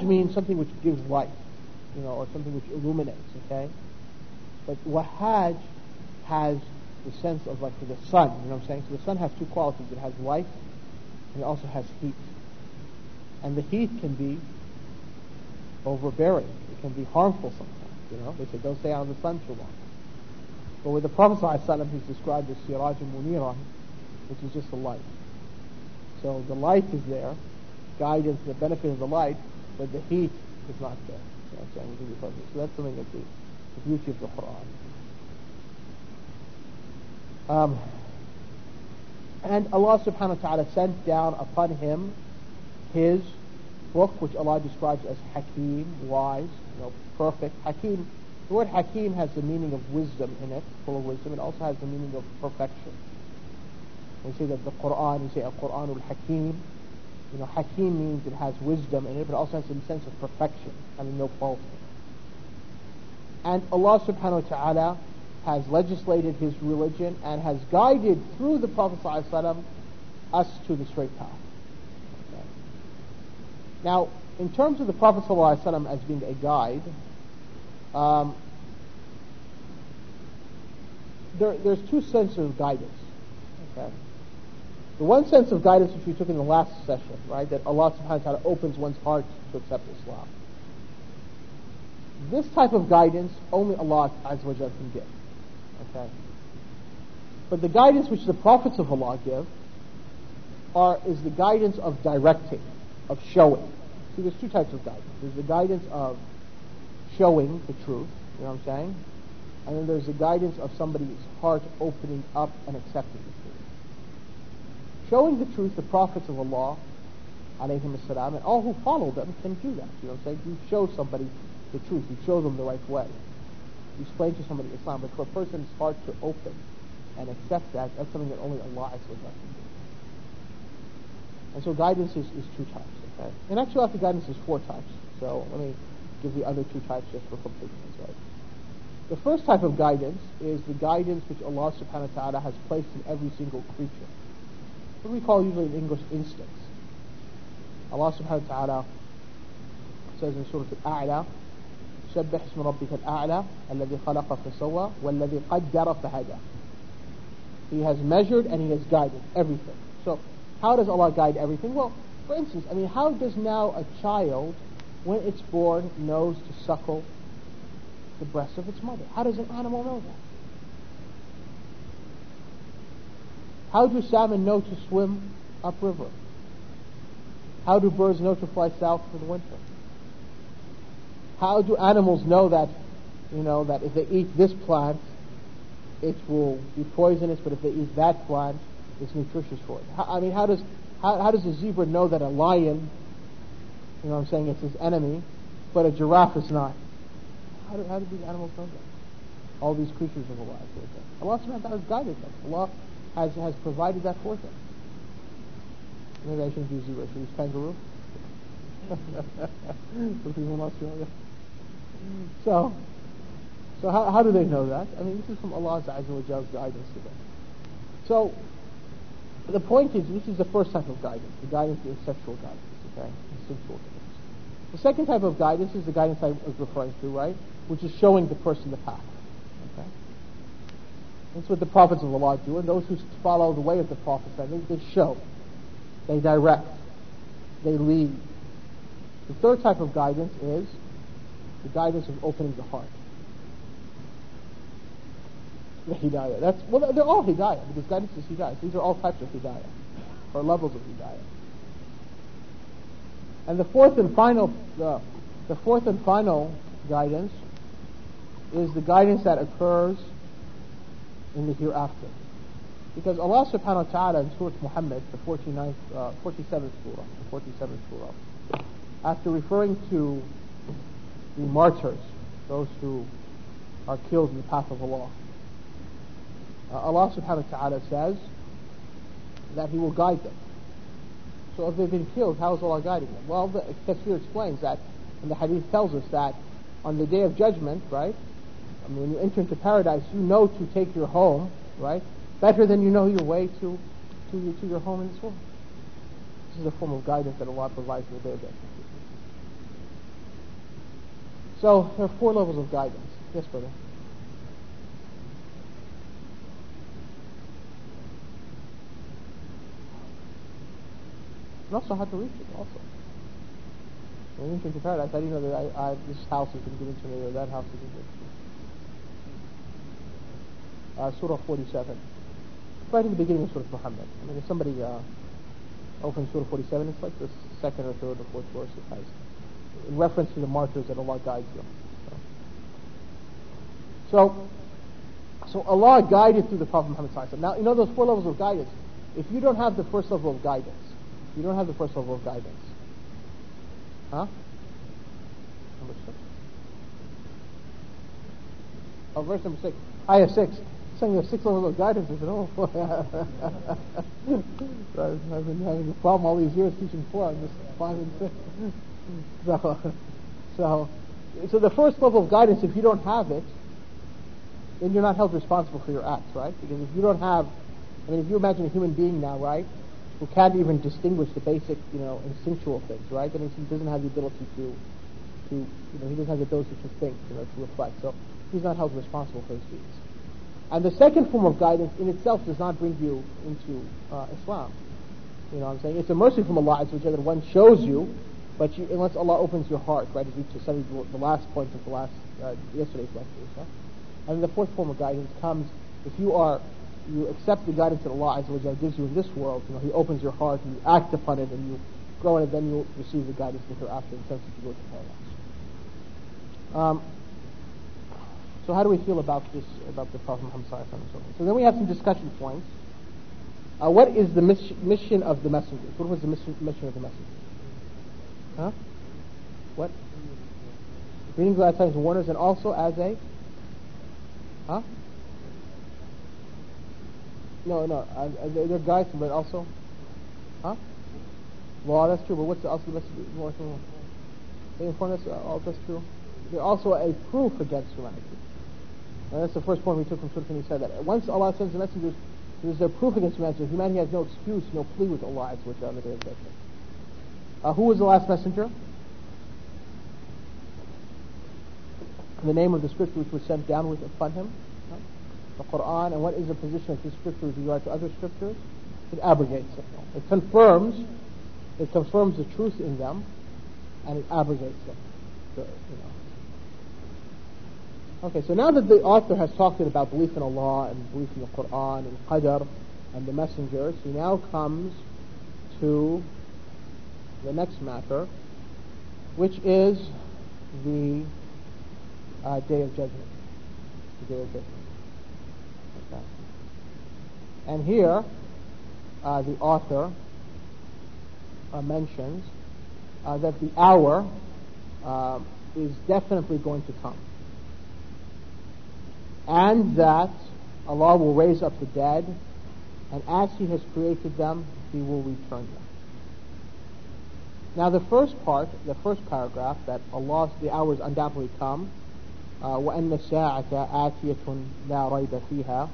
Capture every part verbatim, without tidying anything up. Taj means something which gives light, you know, or something which illuminates, okay? But Wahaj has the sense of like the sun, you know what I'm saying? So the sun has two qualities. It has light and it also has heat. And the heat can be overbearing. It can be harmful sometimes, you know? They say, don't stay out in the sun too long. But with the Prophet ﷺ, he's described as Siraj al-Munira, which is just the light. So the light is there, guidance, the benefit of the light, but the heat is not there. You know what I'm saying? So that's something that's the, the beauty of the Quran. Um, and Allah subhanahu wa ta'ala sent down upon him his book, which Allah describes as Hakim, wise, you know, perfect. Hakim, the word Hakim has the meaning of wisdom in it, full of wisdom. It also has the meaning of perfection. We say that the Quran, we say Al-Quranul Hakim. You know, Hakim means it has wisdom in it, but it also has some sense of perfection, I mean, no fault. And Allah subhanahu wa ta'ala has legislated his religion and has guided through the Prophet ﷺ us to the straight path. Okay. Now, in terms of the Prophet ﷺ as being a guide, um, there, there's two senses of guidance. Okay. The one sense of guidance which we took in the last session, right, that Allah subhanahu wa ta'ala opens one's heart to accept Islam. This type of guidance only Allah Azza wa Jalla can give. Okay. But the guidance which the prophets of Allah give are is the guidance of directing, of showing. See, there's two types of guidance. There's the guidance of showing the truth, you know what I'm saying? And then there's the guidance of somebody's heart opening up and accepting the truth. Showing the truth, the prophets of Allah, alayhim as-salam, and all who follow them can do that. You know what I'm saying? You show somebody the truth, you show them the right way. You explain to somebody Islam, but for a person's heart to open and accept that, that's something that only Allah is with us. And so guidance is, is two types, okay? In actuality, guidance is four types. So let me give the other two types just for completeness, right? The first type of guidance is the guidance which Allah subhanahu wa ta'ala has placed in every single creature. What we call usually in English instincts. Allah subhanahu wa ta'ala says in Surah Al-A'la, سبح اسم ربك الأعلى الذي خلق فسوى والذي قدر فهدى. He has measured and he has guided everything. So how does Allah guide everything? Well, for instance, I mean, how does now a child, when it's born, knows to suckle the breast of its mother? How does an animal know that? How do salmon know to swim upriver? How do birds know to fly south for the winter? How do animals know that, you know, that if they eat this plant, it will be poisonous, but if they eat that plant, it's nutritious for it? How, I mean, how does how, how does a zebra know that a lion, you know what I'm saying, it's his enemy, but a giraffe is not? How do, how do these animals know that? All these creatures are alive. Allah subhanahu wa ta'ala has guided them. Allah has, has provided that for them. Maybe I shouldn't use zebra, I should use kangaroo. For people in Australia. So, so how, how do they know that? I mean, this is from Allah's Azza wa Jall's guidance to them. So, the point is, this is the first type of guidance, the guidance, the instinctual guidance, okay? Instinctual guidance. The second type of guidance is the guidance I was referring to, right? Which is showing the person the path, okay? That's what the prophets of Allah do, and those who follow the way of the prophets, they, they show, they direct, they lead. The third type of guidance is the guidance of opening the heart. The hidayah. That's, well, they're all hidayah, because guidance is hidayah. These are all types of hidayah, or levels of hidayah. And the fourth and final, uh, the fourth and final guidance is the guidance that occurs in the hereafter. Because Allah subhanahu wa ta'ala in Surah Muhammad, the forty-ninth, uh, forty-seventh surah, the forty-seventh surah, after referring to the martyrs, those who are killed in the path of Allah, uh, Allah subhanahu wa ta'ala says that He will guide them. So if they've been killed, how is Allah guiding them? Well, the Tafsir explains that, and the Hadith tells us that on the Day of Judgment, right, I mean, when you enter into paradise, you know to take your home, right, better than you know your way to, to, to your home in this world. This is a form of guidance that Allah provides in the Day of Judgment. So there are four levels of guidance. Yes, brother. And also how to reach it. Also, when we entered the paradise, I didn't know that I, I, this house has been given to me, or that house has been given to me. Uh, Surah forty-seven, right in the beginning of Surah Muhammad. I mean, if somebody uh, opens Surah forty-seven, it's like the second or third or fourth verse. It has in reference to the martyrs that Allah guides them. So, so Allah guided through the Prophet Muhammad Sallallahu Alaihi Wasallam. Now, you know those four levels of guidance. If you don't have the first level of guidance, you don't have the first level of guidance. Huh? Number six. Oh, verse number six. I have six. I'm saying there's six levels of guidance. I said, oh, boy. I've been having a problem all these years teaching four. I'm just five and six. so, so, so the first level of guidance, if you don't have it, then you're not held responsible for your acts, right? Because if you don't have, I mean, if you imagine a human being now, right, who can't even distinguish the basic, you know, instinctual things, right? That means he doesn't have the ability to, to, you know, he doesn't have the ability to think, you know, to reflect. So he's not held responsible for his deeds. And the second form of guidance in itself does not bring you into uh, Islam. You know what I'm saying? It's a mercy from Allah, it's whichever one shows you, but you, unless Allah opens your heart, right? As we studied the last point of the last, uh, yesterday's lecture, right? And the fourth form of guidance comes if you are, you accept the guidance that Allah Azza wa Jalla gives you in this world. You know, He opens your heart and you act upon it and you grow in it, then you'll receive the guidance that you're after in the sense that you go to paradise. Um, so how do we feel about this, about the Prophet Muhammad Sallallahu Alaihi Wasallam? So then we have some discussion points. Uh, what is the mis- mission of the messengers? What was the mis- mission of the messengers? Huh? What? Reading glad tidings and warners, and also as a Huh? No, no. Uh, they're guys, but also, huh? Well, that's true. But what's also the message? More thing? They inform us. Uh, all that's true. They're also a proof against humanity. And that's the first point we took from Surah when he said that. Once Allah sends the messengers, there's a proof against humanity. Humanity has no excuse, no plea with Allah as on the day of judgment. Uh, who was the last messenger? The name of the scripture which was sent down with upon him, right? The Quran. And what is the position of this scripture with regard to other scriptures? It abrogates it. It confirms, it confirms the truth in them, and it abrogates it. So, you know. Okay, so now that the author has talked about belief in Allah and belief in the Quran and Qadr and the messengers, he now comes to the next matter, which is the Uh, day of judgment. The day of judgment. Okay. And here, uh, the author uh, mentions uh, that the hour uh, is definitely going to come, and that Allah will raise up the dead, and as He has created them, He will return them. Now, the first part, the first paragraph, that Allah, the hour is undoubtedly come. Uh, وَأَنَّ السَّاعَةَ آتِيَةٌ لَا رَيْبَ فِيهَا.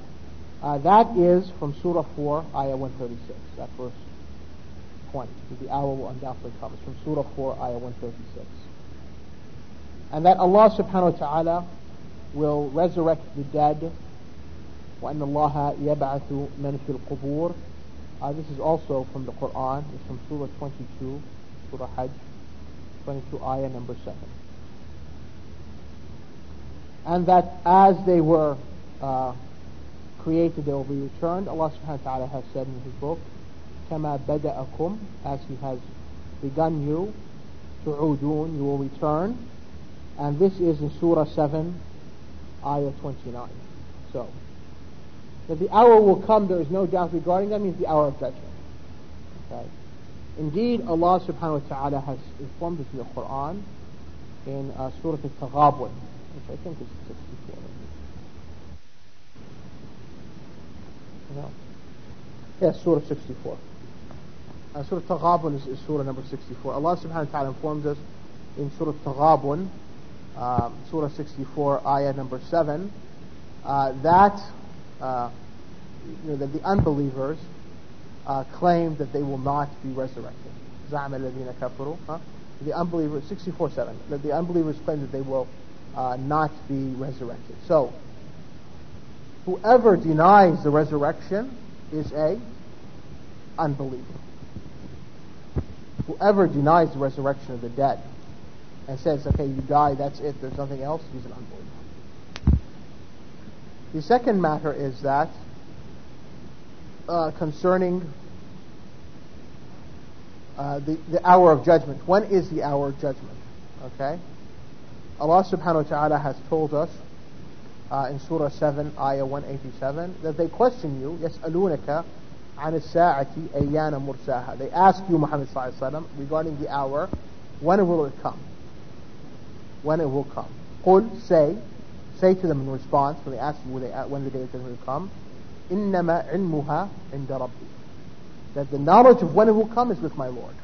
Uh, that is from Surah four, Ayah one thirty-six. That first point, the hour will undoubtedly come. It's from Surah four, Ayah one thirty-six. And that Allah subhanahu wa ta'ala will resurrect the dead. وَأَنَّ اللَّهَ يَبْعَثُ مَنْ فِي الْقُبُورِ. Uh, this is also from the Quran. It's from Surah twenty-two, Surah Hajj, twenty-two, Ayah number seven. And that as they were uh, created, they will be returned. Allah subhanahu wa ta'ala has said in His book, كَمَا بَدَأَكُمْ, as He has begun you, تُعُودُونَ, you will return. And this is in Surah seven, Ayah twenty-nine. So, that the hour will come, there is no doubt regarding that, means the hour of judgment. Okay. Indeed, Allah subhanahu wa ta'ala has informed us in the Quran in uh, Surah Al-Taghabun, which I think is sixty-four. No. Yes, Surah sixty-four. Uh, Surah Taghabun is, is Surah number sixty-four. Allah subhanahu wa ta'ala informs us in Surah Taghabun, uh, Surah sixty-four, Ayah number seven, uh, that, uh, you know, that the unbelievers uh, claim that they will not be resurrected. زَعْمَ الَّذِينَ كَفَرُوا. the unbelievers, sixty-four seven, that the unbelievers claim that they will uh, not be resurrected. So, whoever denies the resurrection is a unbeliever. Whoever denies the resurrection of the dead and says, okay, you die, that's it, there's nothing else, he's an unbeliever. The second matter is that uh, concerning uh, the, the hour of judgment. When is the hour of judgment? Okay? Allah subhanahu wa ta'ala has told us uh, in Surah seven, Ayah one eighty-seven, that they question you, يَسْأَلُونَكَ عَنِ السَّاعَةِ أَيَّانَ مُرْسَاهَا. They ask you, Muhammad sallallahu alayhi wa sallam, regarding the hour, when will it come? When it will come. قُلْ, say, say to them in response, when they ask you when the day of judgment will come, إِنَّمَا عِلْمُهَا عِنْدَ رَبِّي. That the knowledge of when it will come is with my Lord.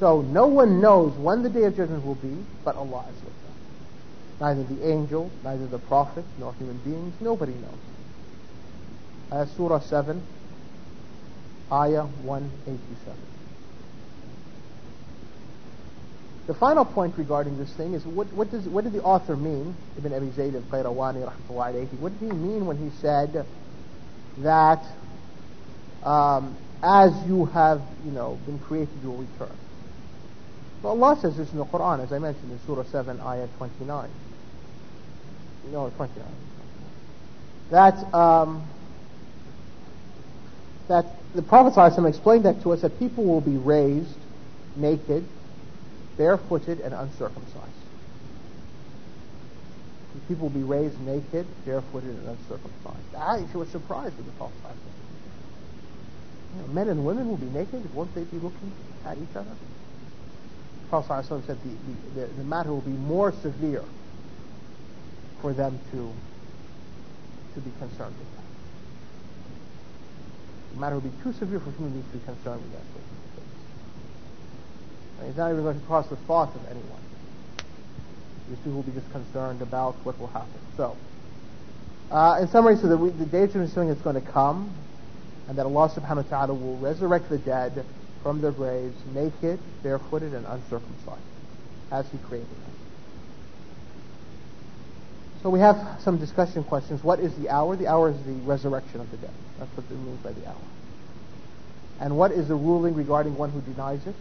So no one knows when the day of judgment will be, but Allah is with them. Neither the angel, neither the prophet, nor human beings, nobody knows. Uh, Surah seven, Ayah one eighty-seven. The final point regarding this thing is what, what, does, what did the author mean, Ibn Abi Zayd al-Qayrawani, what did he mean when he said that um, as you have, you know, been created, you will return? Well, Allah says this in the Quran, as I mentioned, in Surah seven, Ayah twenty-nine. No, twenty-nine. That, um, that the Prophet ﷺ explained that to us, that people will be raised naked, barefooted and uncircumcised. People will be raised naked, barefooted, and uncircumcised. Aisha was surprised with the Prophet. You know, men and women will be naked, won't they be looking at each other? The Prophet ﷺ said the, the, the, the matter will be more severe for them to, to be concerned with that. The matter will be too severe for human beings to be concerned with that. He's not even going to cross the thoughts of anyone. These people will be just concerned about what will happen. So, uh, in summary, so that we, the day of judgment is something that's going to come, and that Allah subhanahu wa ta'ala will resurrect the dead from their graves, naked, barefooted, and uncircumcised, as He created them. So we have some discussion questions. What is the hour? The hour is the resurrection of the dead. That's what it means by the hour. And what is the ruling regarding one who denies it?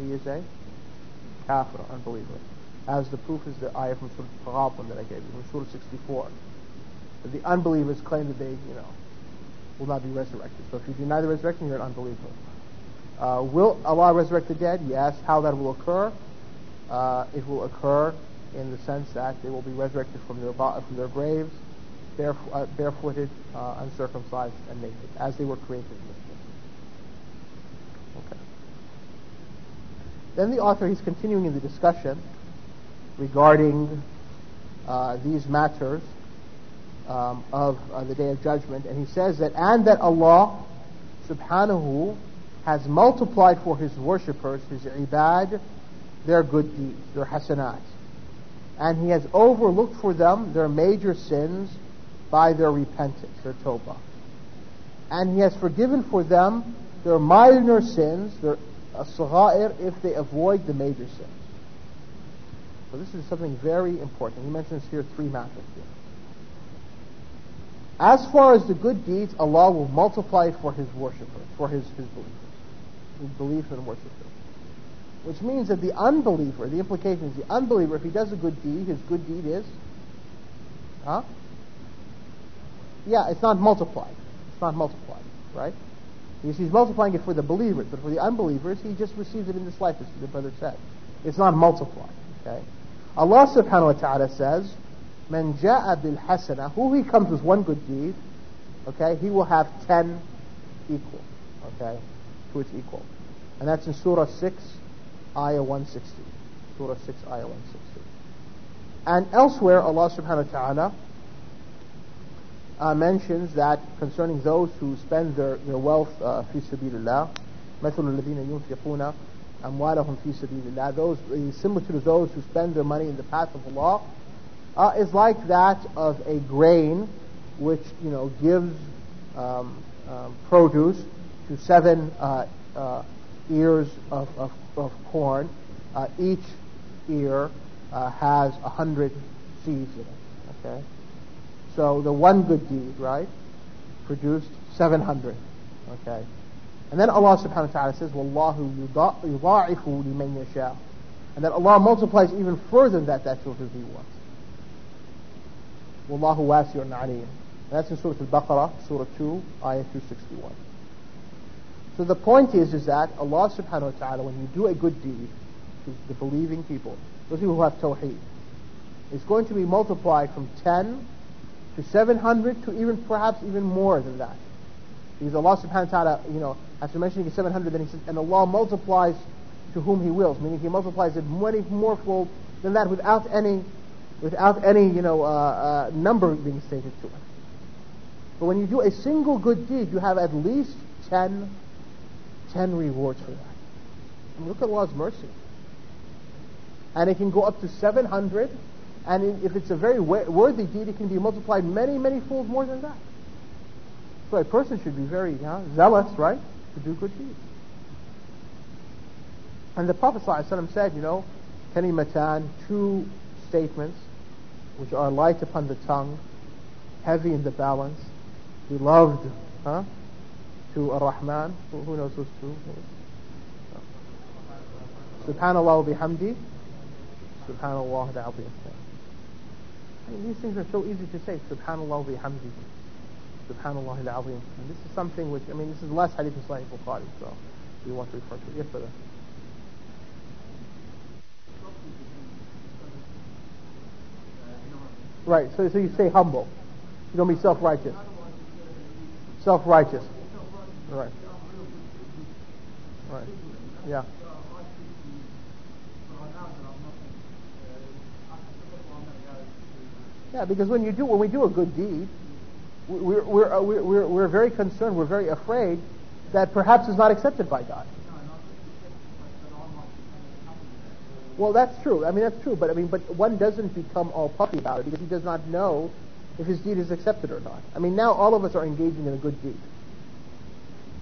He is a kafir, unbeliever. As the proof is the ayah from Surah Taghabun that I gave you, from Surah sixty-four. That the unbelievers claim that they, you know, will not be resurrected. So if you deny the resurrection, you're an unbeliever. Uh, will Allah resurrect the dead? Yes. How that will occur? Uh, it will occur in the sense that they will be resurrected from their from their graves, baref uh, barefooted, uh, uncircumcised, and naked, as they were created. Then the author, he's continuing in the discussion regarding uh, these matters um, of uh, the Day of Judgment, and he says that, and that Allah subhanahu has multiplied for His worshippers, His ibad, their good deeds, their hasanat, and He has overlooked for them their major sins by their repentance, their tawbah, and He has forgiven for them their minor sins, their as-saghair, if they avoid the major sins. So this is something very important. He mentions here three matters here. As far as the good deeds, Allah will multiply it for His worshippers, for His, his believers, His belief and worshipers. Which means that the unbeliever, the implication is the unbeliever, if he does a good deed, his good deed is, huh? Yeah, it's not multiplied. It's not multiplied, right? He's multiplying it for the believers, but for the unbelievers, he just receives it in this life, as the brother said. It's not multiplied. Okay? Allah subhanahu wa ta'ala says, "Man ja'a bil hasana," who he comes with one good deed, okay, he will have ten equal, okay, to its equal. And that's in Surah six, Ayah one sixty. Surah six, Ayah one sixty. And elsewhere, Allah subhanahu wa ta'ala Uh, mentions that concerning those who spend their, their wealth fi sabilillah, مثل الذين ينفقون أموالهم fi sabilillah, those, the similitude of those who spend their money in the path of Allah uh, is like that of a grain which, you know, gives um, um, produce to seven uh, uh, ears of, of, of corn. Uh, each ear uh, has a hundred seeds in it. Okay, so the one good deed, right, produced seven hundred. Okay, and then Allah subhanahu wa taala says, "Wallahu yudha'ifu liman yasha," and then Allah multiplies even further than that that Surah Al-Baqarah. Wallahu wasi'un 'alim. That's in Surah Al-Baqarah, Surah two, Ayah two sixty-one. So the point is, is that Allah subhanahu wa taala, when you do a good deed, the believing people, those people who have tawheed, is going to be multiplied from ten to seven hundred to even perhaps even more than that, because Allah subhanahu wa ta'ala, you know, after mentioning seven hundred, then he says, and Allah multiplies to whom he wills, meaning he multiplies it many morefold than that without any without any you know uh, uh, number being stated to it. But when you do a single good deed, you have at least ten rewards for that. And look at Allah's mercy. And it can go up to seven hundred, and if it's a very worthy deed, it can be multiplied many, many fold more than that. So a person should be very you know, zealous, right, to do good deeds. And the Prophet ﷺ said, you know, kalimatan, two statements which are light upon the tongue, heavy in the balance, beloved huh, to Ar-Rahman. Who knows those two? Subhanallah wa bihamdi. Subhanallah the Azim. I mean, these things are so easy to say. Subhanallah bihamdi. Subhanallah the Azim. And this is something which, I mean, this is the last hadith in Sahih Bukhari, so we want to refer to it. Yes, brother. Right, so, so you stay humble. You don't be self-righteous. Self-righteous. Right. Right. Yeah. Yeah, because when you do, when we do a good deed, we're we're we're we're, we're very concerned, we're very afraid that perhaps it's not accepted by God. Well, that's true. I mean, that's true. But I mean, but one doesn't become all puffy about it because he does not know if his deed is accepted or not. I mean, now all of us are engaging in a good deed.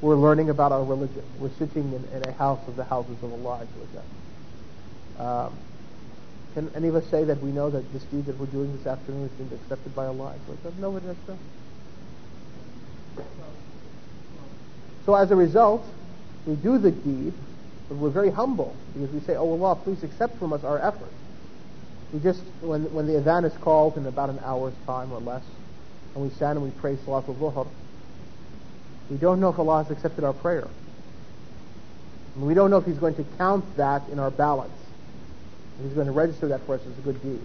We're learning about our religion. We're sitting in, in a house of the houses of Allah. Um, Can any of us say that we know that this deed that we're doing this afternoon is being accepted by Allah? Nobody does that. So as a result, we do the deed, but we're very humble because we say, "Oh Allah, please accept from us our efforts." We just, when when the adhan is called in about an hour's time or less, and we stand and we pray Salatul Dhuhr, we don't know if Allah has accepted our prayer. And we don't know if He's going to count that in our balance. He's going to register that for us as a good deed.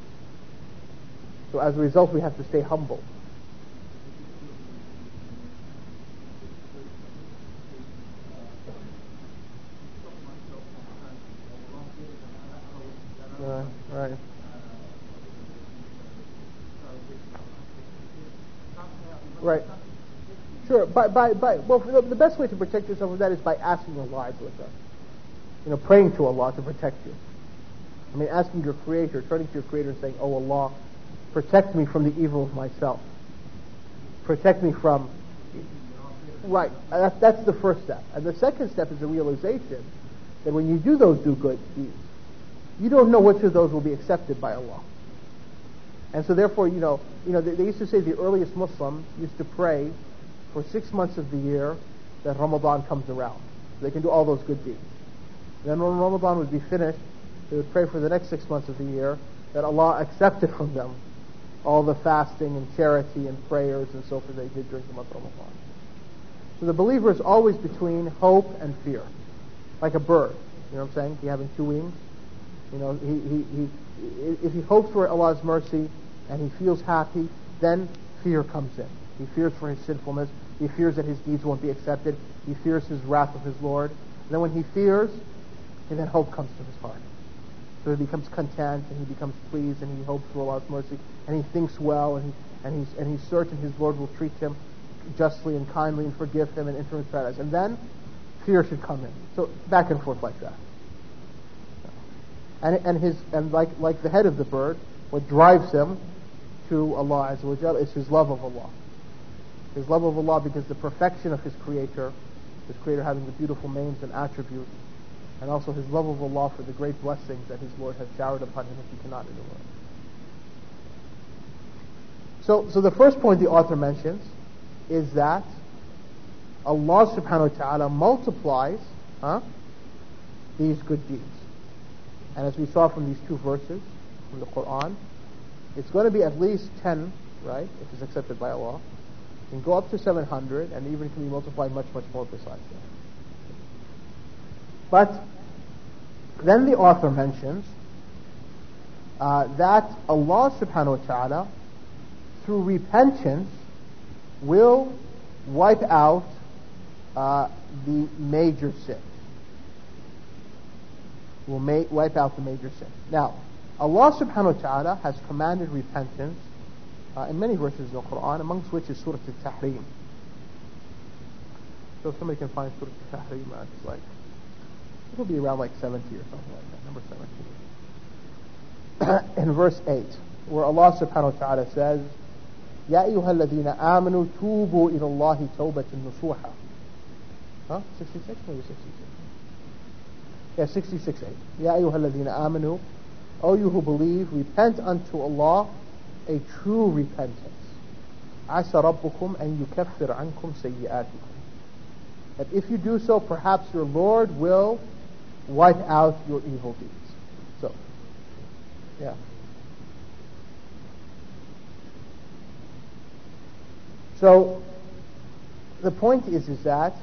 So as a result, we have to stay humble. Uh, right. Right. Sure. By by by. Well, the best way to protect yourself from that is by asking Allah with us. You know, praying to Allah to protect you. I mean, asking your Creator, turning to your Creator and saying, "Oh Allah, protect me from the evil of myself. Protect me from..." Right, that's, that's the first step. And the second step is the realization that when you do those do good deeds, you don't know which of those will be accepted by Allah. And so therefore, you know, you know, they, they used to say the earliest Muslims used to pray for six months of the year that Ramadan comes around. They can do all those good deeds. And then when Ramadan would be finished, they would pray for the next six months of the year that Allah accepted from them all the fasting and charity and prayers and so forth they did during the month of Ramadan. So the believer is always between hope and fear, like a bird. You know what I'm saying? He having two wings. You know, he, he, he if he hopes for Allah's mercy and he feels happy, then fear comes in. He fears for his sinfulness. He fears that his deeds won't be accepted. He fears his wrath of his Lord. And then when he fears, and then hope comes to his heart. So he becomes content, and he becomes pleased, and he hopes for Allah's mercy, and he thinks well, and, he, and, he's, and he's certain his Lord will treat him justly and kindly and forgive him and enter his paradise. And then fear should come in. So back and forth like that. And and his and like like the head of the bird, what drives him to Allah Azza wa Jalla is his love of Allah. His love of Allah because the perfection of his Creator, his Creator having the beautiful names and attributes, and also his love of Allah for the great blessings that his Lord has showered upon him if he cannot endure. So, so the first point the author mentions is that Allah subhanahu wa ta'ala multiplies huh, these good deeds. And as we saw from these two verses from the Quran, it's going to be at least ten, right, which is accepted by Allah. It can go up to seven hundred, and even can be multiplied much, much more precisely. But then the author mentions uh, that Allah subhanahu wa ta'ala, through repentance, will wipe out uh, the major sin. Will ma- wipe out the major sin. Now, Allah subhanahu wa ta'ala has commanded repentance uh, in many verses in the Quran, amongst which is Surah Al-Tahrim. So if somebody can find Surah Al-Tahrim, it's like, it'll be around like seventy or something like that, number seventy. In verse eight, where Allah subhanahu wa ta'ala says, يَا أَيُّهَا الَّذِينَ آمَنُوا تُوبُوا إِلَى اللَّهِ تَوْبَةً نُصُوحًا. Huh? sixty-six? Maybe sixty-six. Yeah, sixty-six eight. يَا أَيُّهَا الَّذِينَ آمَنُوا, O you who believe, repent unto Allah a true repentance. عَسَى رَبُّكُمْ أَن يُكَفِّرْ عَنْكُمْ سَيِّئَاتِكُمْ. That if you do so, perhaps your Lord will wipe out your evil deeds. So, yeah. So, the point is, is that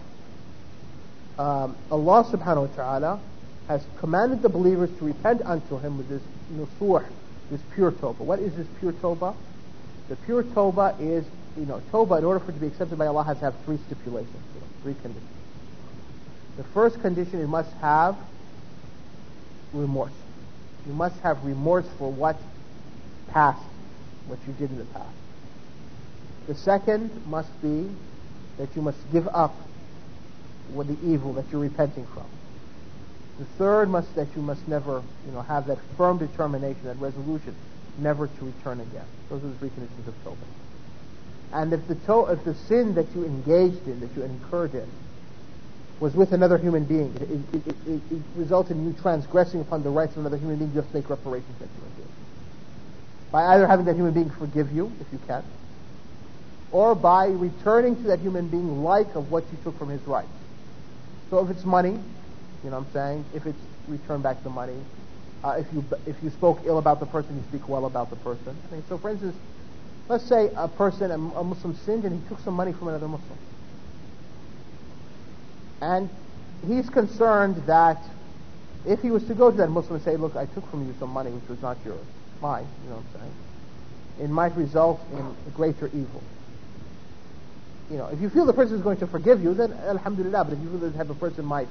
um, Allah subhanahu wa ta'ala has commanded the believers to repent unto Him with this nusuh, this pure tawbah. What is this pure tawbah? The pure tawbah is, you know, tawbah, in order for it to be accepted by Allah, has to have three stipulations, you know, three conditions. The first condition, it must have remorse. You must have remorse for what past, what you did in the past. The second must be that you must give up with the evil that you're repenting from. The third must that you must never, you know, have that firm determination, that resolution, never to return again. Those are the three conditions of tawbah. And if the to- if the sin that you engaged in, that you incurred in, was with another human being, it, it, it, it, it resulted in you transgressing upon the rights of another human being, you have to make reparations for that human being. By either having that human being forgive you, if you can, or by returning to that human being like of what you took from his rights. So if it's money, you know what I'm saying, if it's return back the money, uh, if you if you spoke ill about the person, you speak well about the person. I mean, so for instance, let's say a person, a, a Muslim sinned and he took some money from another Muslim. And he's concerned that if he was to go to that Muslim and say, look, I took from you some money which was not yours, mine, you know what I'm saying, it might result in greater evil. You know, if you feel the person is going to forgive you, then alhamdulillah. But if you feel that type of person might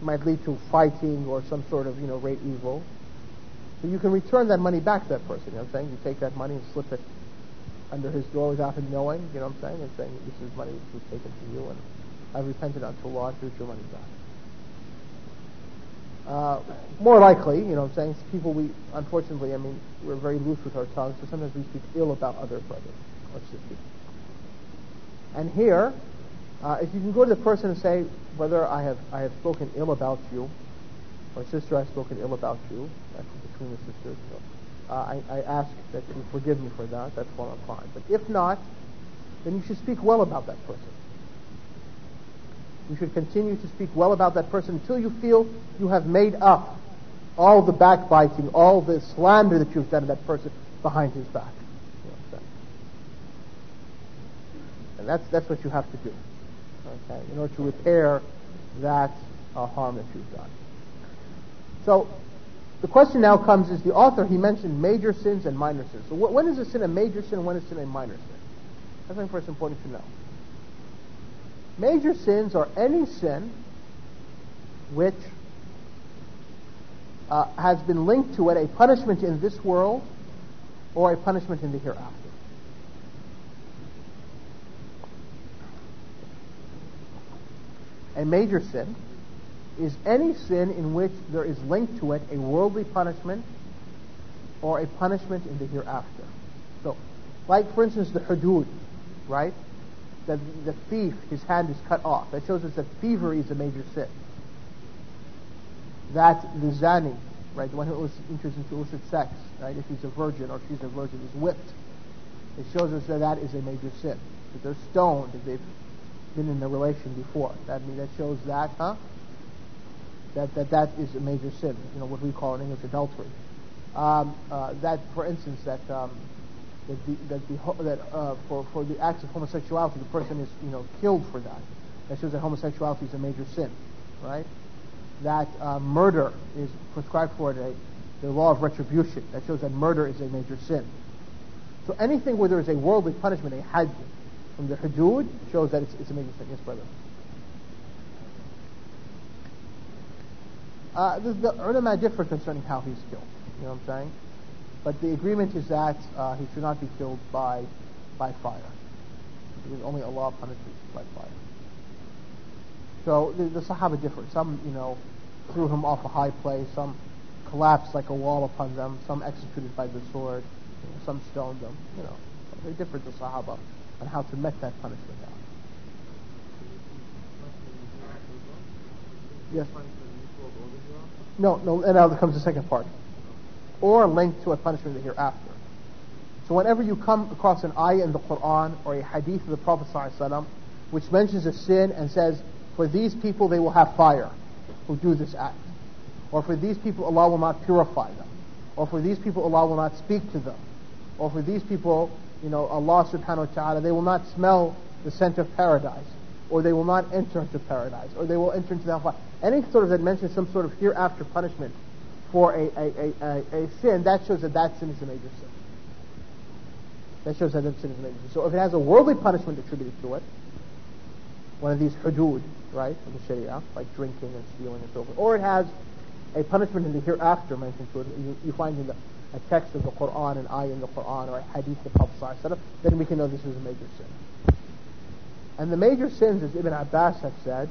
might lead to fighting or some sort of, you know, great evil, so you can return that money back to that person. You know what I'm saying? You take that money and slip it under his door without him knowing. You know what I'm saying? And saying, this is money which was taken from you, and I repented unto Allah, and took your money back. Uh, more likely, you know what I'm saying? People, we unfortunately, I mean, we're very loose with our tongues, so sometimes we speak ill about other brothers or sisters. And here, uh, if you can go to the person and say, whether I have I have spoken ill about you, or sister, I have spoken ill about you, that's between the sisters, so, uh, I, I ask that you forgive me for that, that's what I'm fine. But if not, then you should speak well about that person. You should continue to speak well about that person until you feel you have made up all the backbiting, all the slander that you've done to that person behind his back. And that's that's what you have to do, okay, in order to repair that uh, harm that you've done. So the question now comes is the author, he mentioned major sins and minor sins. So wh- when is a sin a major sin and when is sin a minor sin? That's something first important to know. Major sins are any sin which uh, has been linked to it a punishment in this world or a punishment in the hereafter. A major sin is any sin in which there is linked to it a worldly punishment or a punishment in the hereafter. So, like for instance the hudud, right? The, the thief, his hand is cut off. That shows us that thievery is a major sin. that the zani, right, the one who enters into illicit sex, right, if he's a virgin or if she's a virgin, is whipped. It shows us that that is a major sin. That they're stoned if they've been in a relation before. That means that shows that, huh? That that that is a major sin. You know what we call in English adultery. Um, uh, that, for instance, that um, that the that, the, that uh, for for the acts of homosexuality, the person is you know killed for that. That shows that homosexuality is a major sin, right? That uh, murder is prescribed for it, a, the law of retribution. That shows that murder is a major sin. So anything where there is a worldly punishment, a hadd from the hudud, shows that it's, it's a major sin. Yes, brother. Uh, the, the ulama differ concerning how he's killed. You know what I'm saying? But the agreement is that uh, he should not be killed by by fire, because only Allah punishes by fire. So the, the Sahaba differed. Some, you know, threw him off a high place. Some collapsed like a wall upon them. Some executed by the sword. You know, some stoned them. You know, they differed, the Sahaba, on how to met that punishment out. Yes. No, no, and now comes the second part. Or linked to a punishment in the hereafter. So whenever you come across an ayah in the Quran or a hadith of the Prophet ﷺ which mentions a sin and says, for these people they will have fire who do this act, or for these people Allah will not purify them, or for these people Allah will not speak to them, or for these people, you know, Allah subhanahu wa ta'ala, they will not smell the scent of paradise, or they will not enter into paradise, or they will enter into the hellfire. Any sort of that mentions some sort of hereafter punishment for a, a, a, a, a sin, that shows that that sin is a major sin. That shows that that sin is a major sin. So if it has a worldly punishment attributed to it, one of these hudud, right, in the sharia, like drinking and stealing and so forth, or it has a punishment in the hereafter mentioned to it, you, you find in the, a text of the Qur'an, an ayah in the Qur'an, or a hadith of the Prophet, then we can know this is a major sin. And the major sins, as Ibn Abbas have said,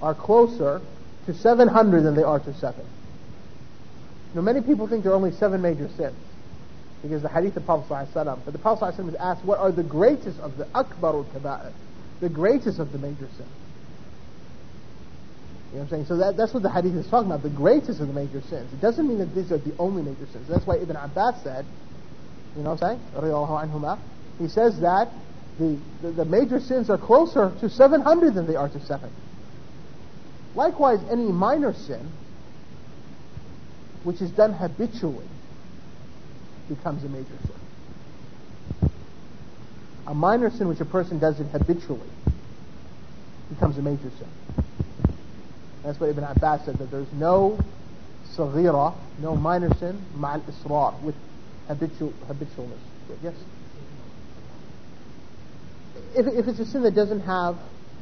are closer to seven hundred than they are to seven. Now, many people think there are only seven major sins because the hadith of the Prophet ﷺ. But the Prophet ﷺ was asked, what are the greatest of the akbarul kaba'ir, the greatest of the major sins? You know what I'm saying? So that, that's what the hadith is talking about, the greatest of the major sins. It doesn't mean that these are the only major sins. That's why Ibn Abbas said, you know what I'm saying, radiyallahu anhuma, he says that the, the, the major sins are closer to seven hundred than they are to seven. Likewise, any minor sin which is done habitually becomes a major sin. A minor sin which a person does it habitually becomes a major sin. That's what Ibn Abbas said, that there's no saghira, no minor sin, ma'al israr, with habitual habitualness. Yes? If, if it's a sin that doesn't have,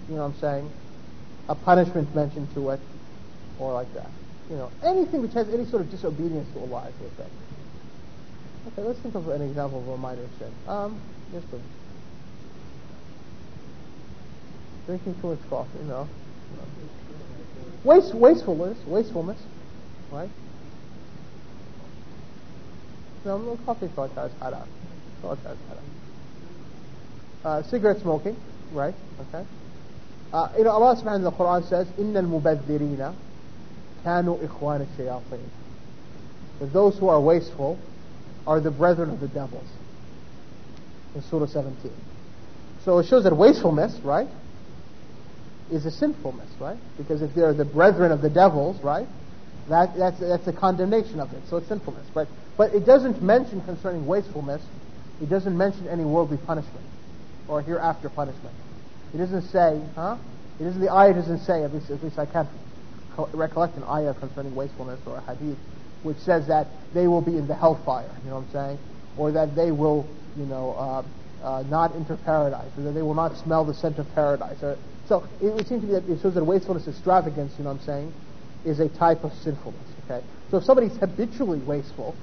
you know what I'm saying, a punishment mentioned to it, or like that. You know, anything which has any sort of disobedience to Allah is with that. Okay, let's think of an example of a minor sin. Um, yes, please. Drinking too much coffee, no. Waste, wastefulness, wastefulness, right? No, no coffee thought that was haram. Thought that was haram. Cigarette smoking, right? Okay. Uh, you know, Allah subhanahu wa ta'ala in the Quran says, "Innal mubadhirina." That those who are wasteful are the brethren of the devils. In Surah seventeen. So it shows that wastefulness, right, is a sinfulness, right? Because if they are the brethren of the devils, right, that, that's that's a condemnation of it. So it's sinfulness, right? But it doesn't mention concerning wastefulness, it doesn't mention any worldly punishment or hereafter punishment. It doesn't say, huh? It isn't the ayah doesn't say, at least at least I can't recollect an ayah concerning wastefulness or a hadith which says that they will be in the hellfire, you know what I'm saying, or that they will, you know, uh, uh, not enter paradise, or that they will not smell the scent of paradise. Or, so it would seem to be that it shows that wastefulness, extravagance, you know what I'm saying, is a type of sinfulness. Okay, so if somebody's habitually wasteful,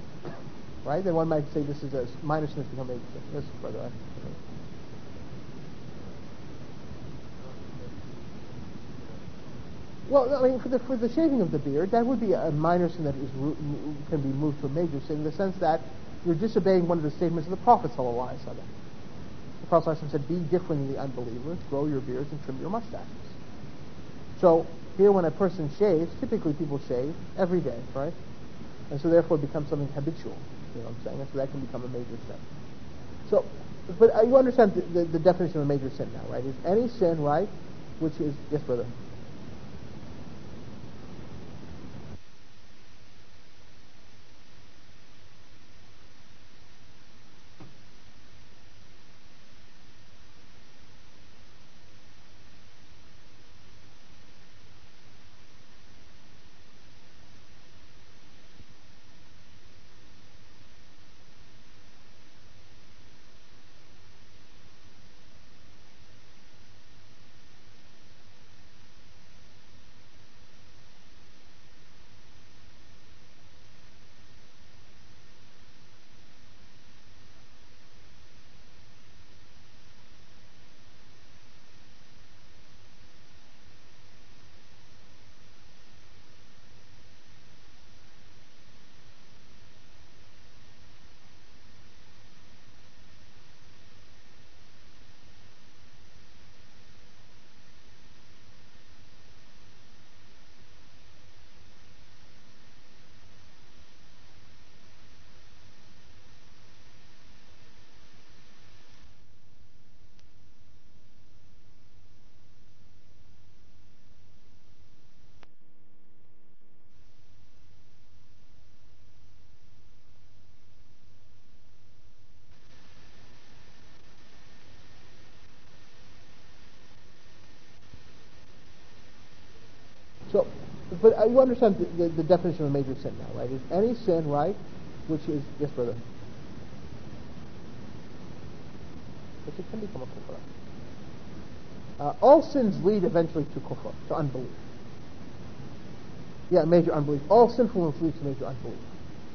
right, then one might say this is a minor sin. This is further on. Well, I mean, for the for the shaving of the beard, that would be a minor sin that is can be moved to a major sin in the sense that you're disobeying one of the statements of the Prophet ﷺ. The Prophet ﷺ said, "Be different than the unbelievers, grow your beards and trim your mustaches." So Here, when a person shaves, typically people shave every day, right? And so therefore it becomes something habitual. You know what I'm saying? And so that can become a major sin. So, but uh, you understand the, the, the definition of a major sin now, right? Is any sin, right, which is... Yes, brother? So, but uh, you understand the, the, the definition of a major sin now, right? Is any sin, right, which is... Yes, brother? Which it can become a kufr. Uh, all sins lead eventually to kufr, to unbelief. Yeah, major unbelief. All sinfulness leads to major unbelief.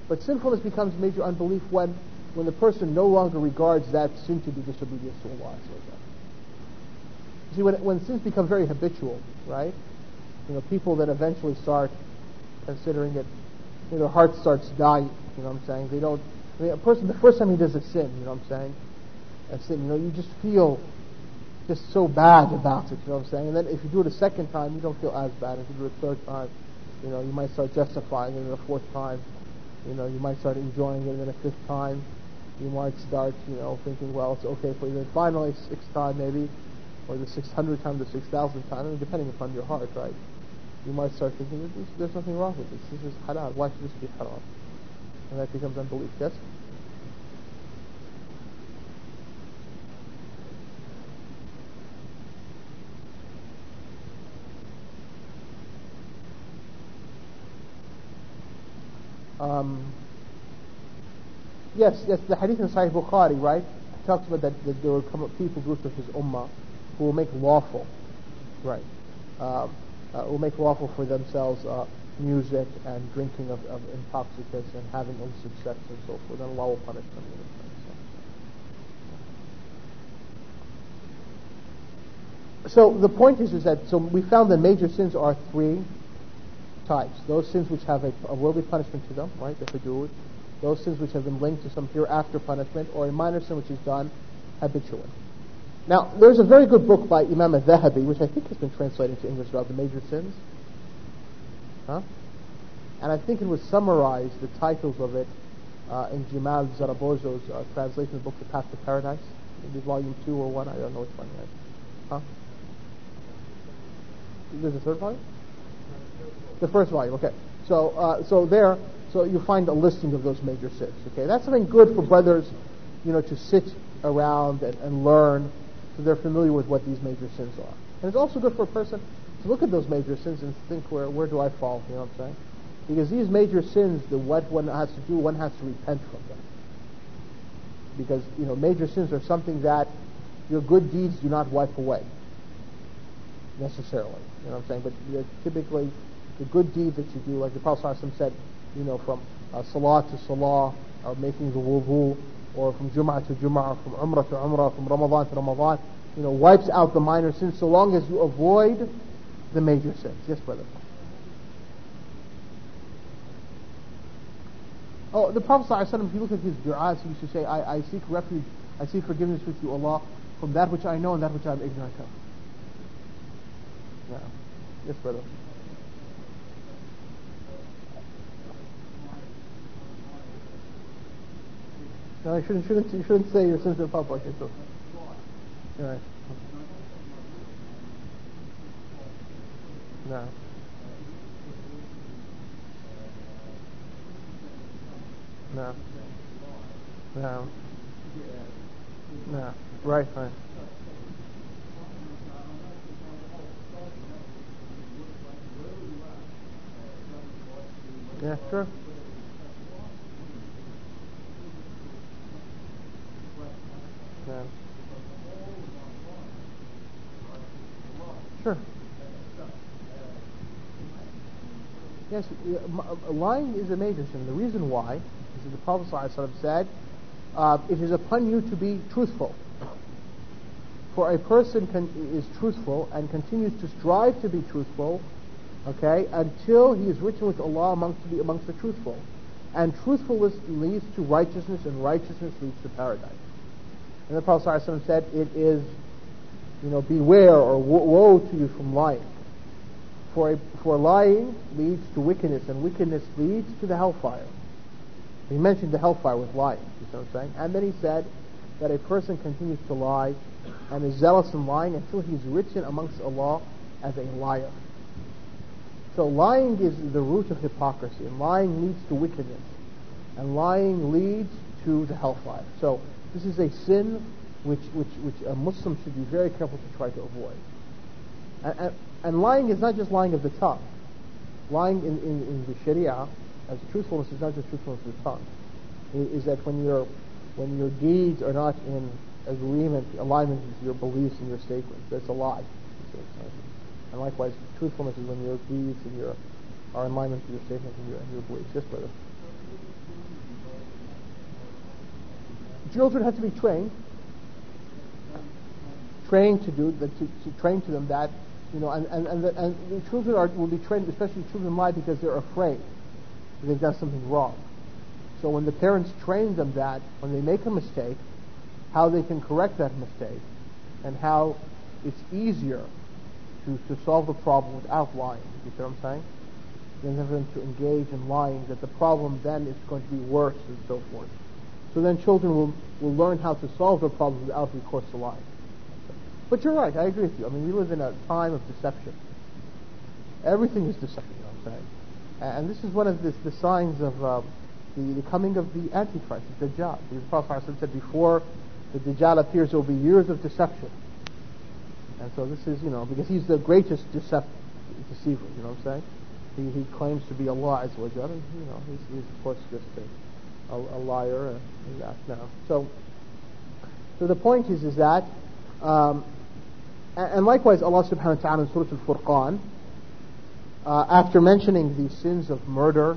But sinfulness becomes major unbelief when, when the person no longer regards that sin to be disobedience to Allah. You see, when, when sins become very habitual, right? You know, people that eventually start considering it, you know, their heart starts dying, you know what I'm saying? They don't, I mean, a person, the first time he does a sin, you know what I'm saying? A sin, you know, you just feel just so bad about it, you know what I'm saying? And then if you do it a second time, you don't feel as bad. If you do it a third time, you know, you might start justifying it. And then a fourth time, you know, you might start enjoying it. And then a fifth time, you might start, you know, thinking, well, it's okay for you. Then finally, sixth time maybe, or the six hundred time, the six thousandth time, I mean, depending upon your heart, right? You might start thinking, there's nothing wrong with this. This is halal. Why should this be haram? And that becomes unbelief. Yes? Um, yes, yes, the hadith in Sahih Bukhari, right? It talks about that, that there will come up people, groups of his ummah, who will make lawful, right? Um, Uh, will make lawful for themselves uh, music and drinking of, of intoxicants and having illicit sex and so forth. Then Allah will punish them. So the point is, is that so we found that major sins are three types: those sins which have a, a worldly punishment to them, right, the hudud; those sins which have been linked to some hereafter punishment; or a minor sin which is done habitually. Now, there's a very good book by Imam al-Zahabi, which I think has been translated into English, about the major sins. Huh? And I think it was summarized, the titles of it, uh, in Jamal Zarabozo's uh, translation of the book, The Path to Paradise. Maybe volume two or one, I don't know which one, right? Huh? There's a third volume? The first volume, okay. So, uh, so there, so you find a listing of those major sins, okay? That's something good for brothers, you know, to sit around and, and learn, so they're familiar with what these major sins are. And it's also good for a person to look at those major sins and think, where where do I fall? You know what I'm saying? Because these major sins, the what one has to do, one has to repent from them. Because, you know, major sins are something that your good deeds do not wipe away, necessarily. You know what I'm saying? But you know, typically, the good deed that you do, like the Prophet ﷺ said, you know, from uh, salah to salah, or making the wudu, or from Jum'ah to Jum'ah, from Umrah to Umrah, from Ramadan to Ramadan, you know, wipes out the minor sins so long as you avoid the major sins. Yes, brother? Oh, the Prophet ﷺ, if you look at his du'as, he used to say, I, I seek refuge, I seek forgiveness with you, Allah, from that which I know and that which I am ignorant of. Yeah. Yes, brother? No, you shouldn't, shouldn't, you shouldn't say your sins in public. It's okay. Right. No. No. No. No. Right, right. Yeah, sure. Yeah. Sure. Yes, lying is a major sin. The reason why is that the Prophet ﷺ said, uh, it is upon you to be truthful. For a person can, is truthful and continues to strive to be truthful, okay, until he is written with Allah amongst the, amongst the truthful. And truthfulness leads to righteousness, and righteousness leads to paradise. And the Prophet ﷺ said, it is, you know, beware or wo- woe to you from lying. For, a, for lying leads to wickedness, and wickedness leads to the hellfire. He mentioned the hellfire with lying, you see what I'm saying? And then he said that a person continues to lie and is zealous in lying until he's written amongst Allah as a liar. So lying is the root of hypocrisy, and lying leads to wickedness, and lying leads to the hellfire. So this is a sin which which, which a Muslim should be very careful to try to avoid. And, and, and lying is not just lying of the tongue. Lying in, in, in the Sharia, as truthfulness, is not just truthfulness of the tongue. It is that when your when your deeds are not in agreement, alignment with your beliefs and your statements, that's a lie. And likewise, truthfulness is when your deeds and your are in alignment with your statements and your, and your beliefs. Yes, brother. Children have to be trained, trained to do, to, to train to them that, you know, and and and the, and the children are will be trained, especially children lie because they're afraid that they've done something wrong. So when the parents train them that when they make a mistake, how they can correct that mistake, and how it's easier to, to solve the problem without lying. You see what I'm saying? Then for them to engage in lying, that the problem then is going to be worse and so forth. So then children will, will learn how to solve their problems without recourse to lying. But you're right, I agree with you. I mean, we live in a time of deception. Everything is deception, you know what I'm saying? And this is one of the, the signs of uh, the, the coming of the Antichrist, the Dajjal. The Prophet said before the Dajjal appears, there will be years of deception. And so this is, you know, because he's the greatest deceiver, you know what I'm saying? He, he claims to be Allah as well, and, you know, he's, he's of course just a... A, a liar, and, and that now. So, so the point is, is that, um, and, and likewise, Allah Subhanahu wa Taala in Surah Al-Furqan, uh, after mentioning the sins of murder,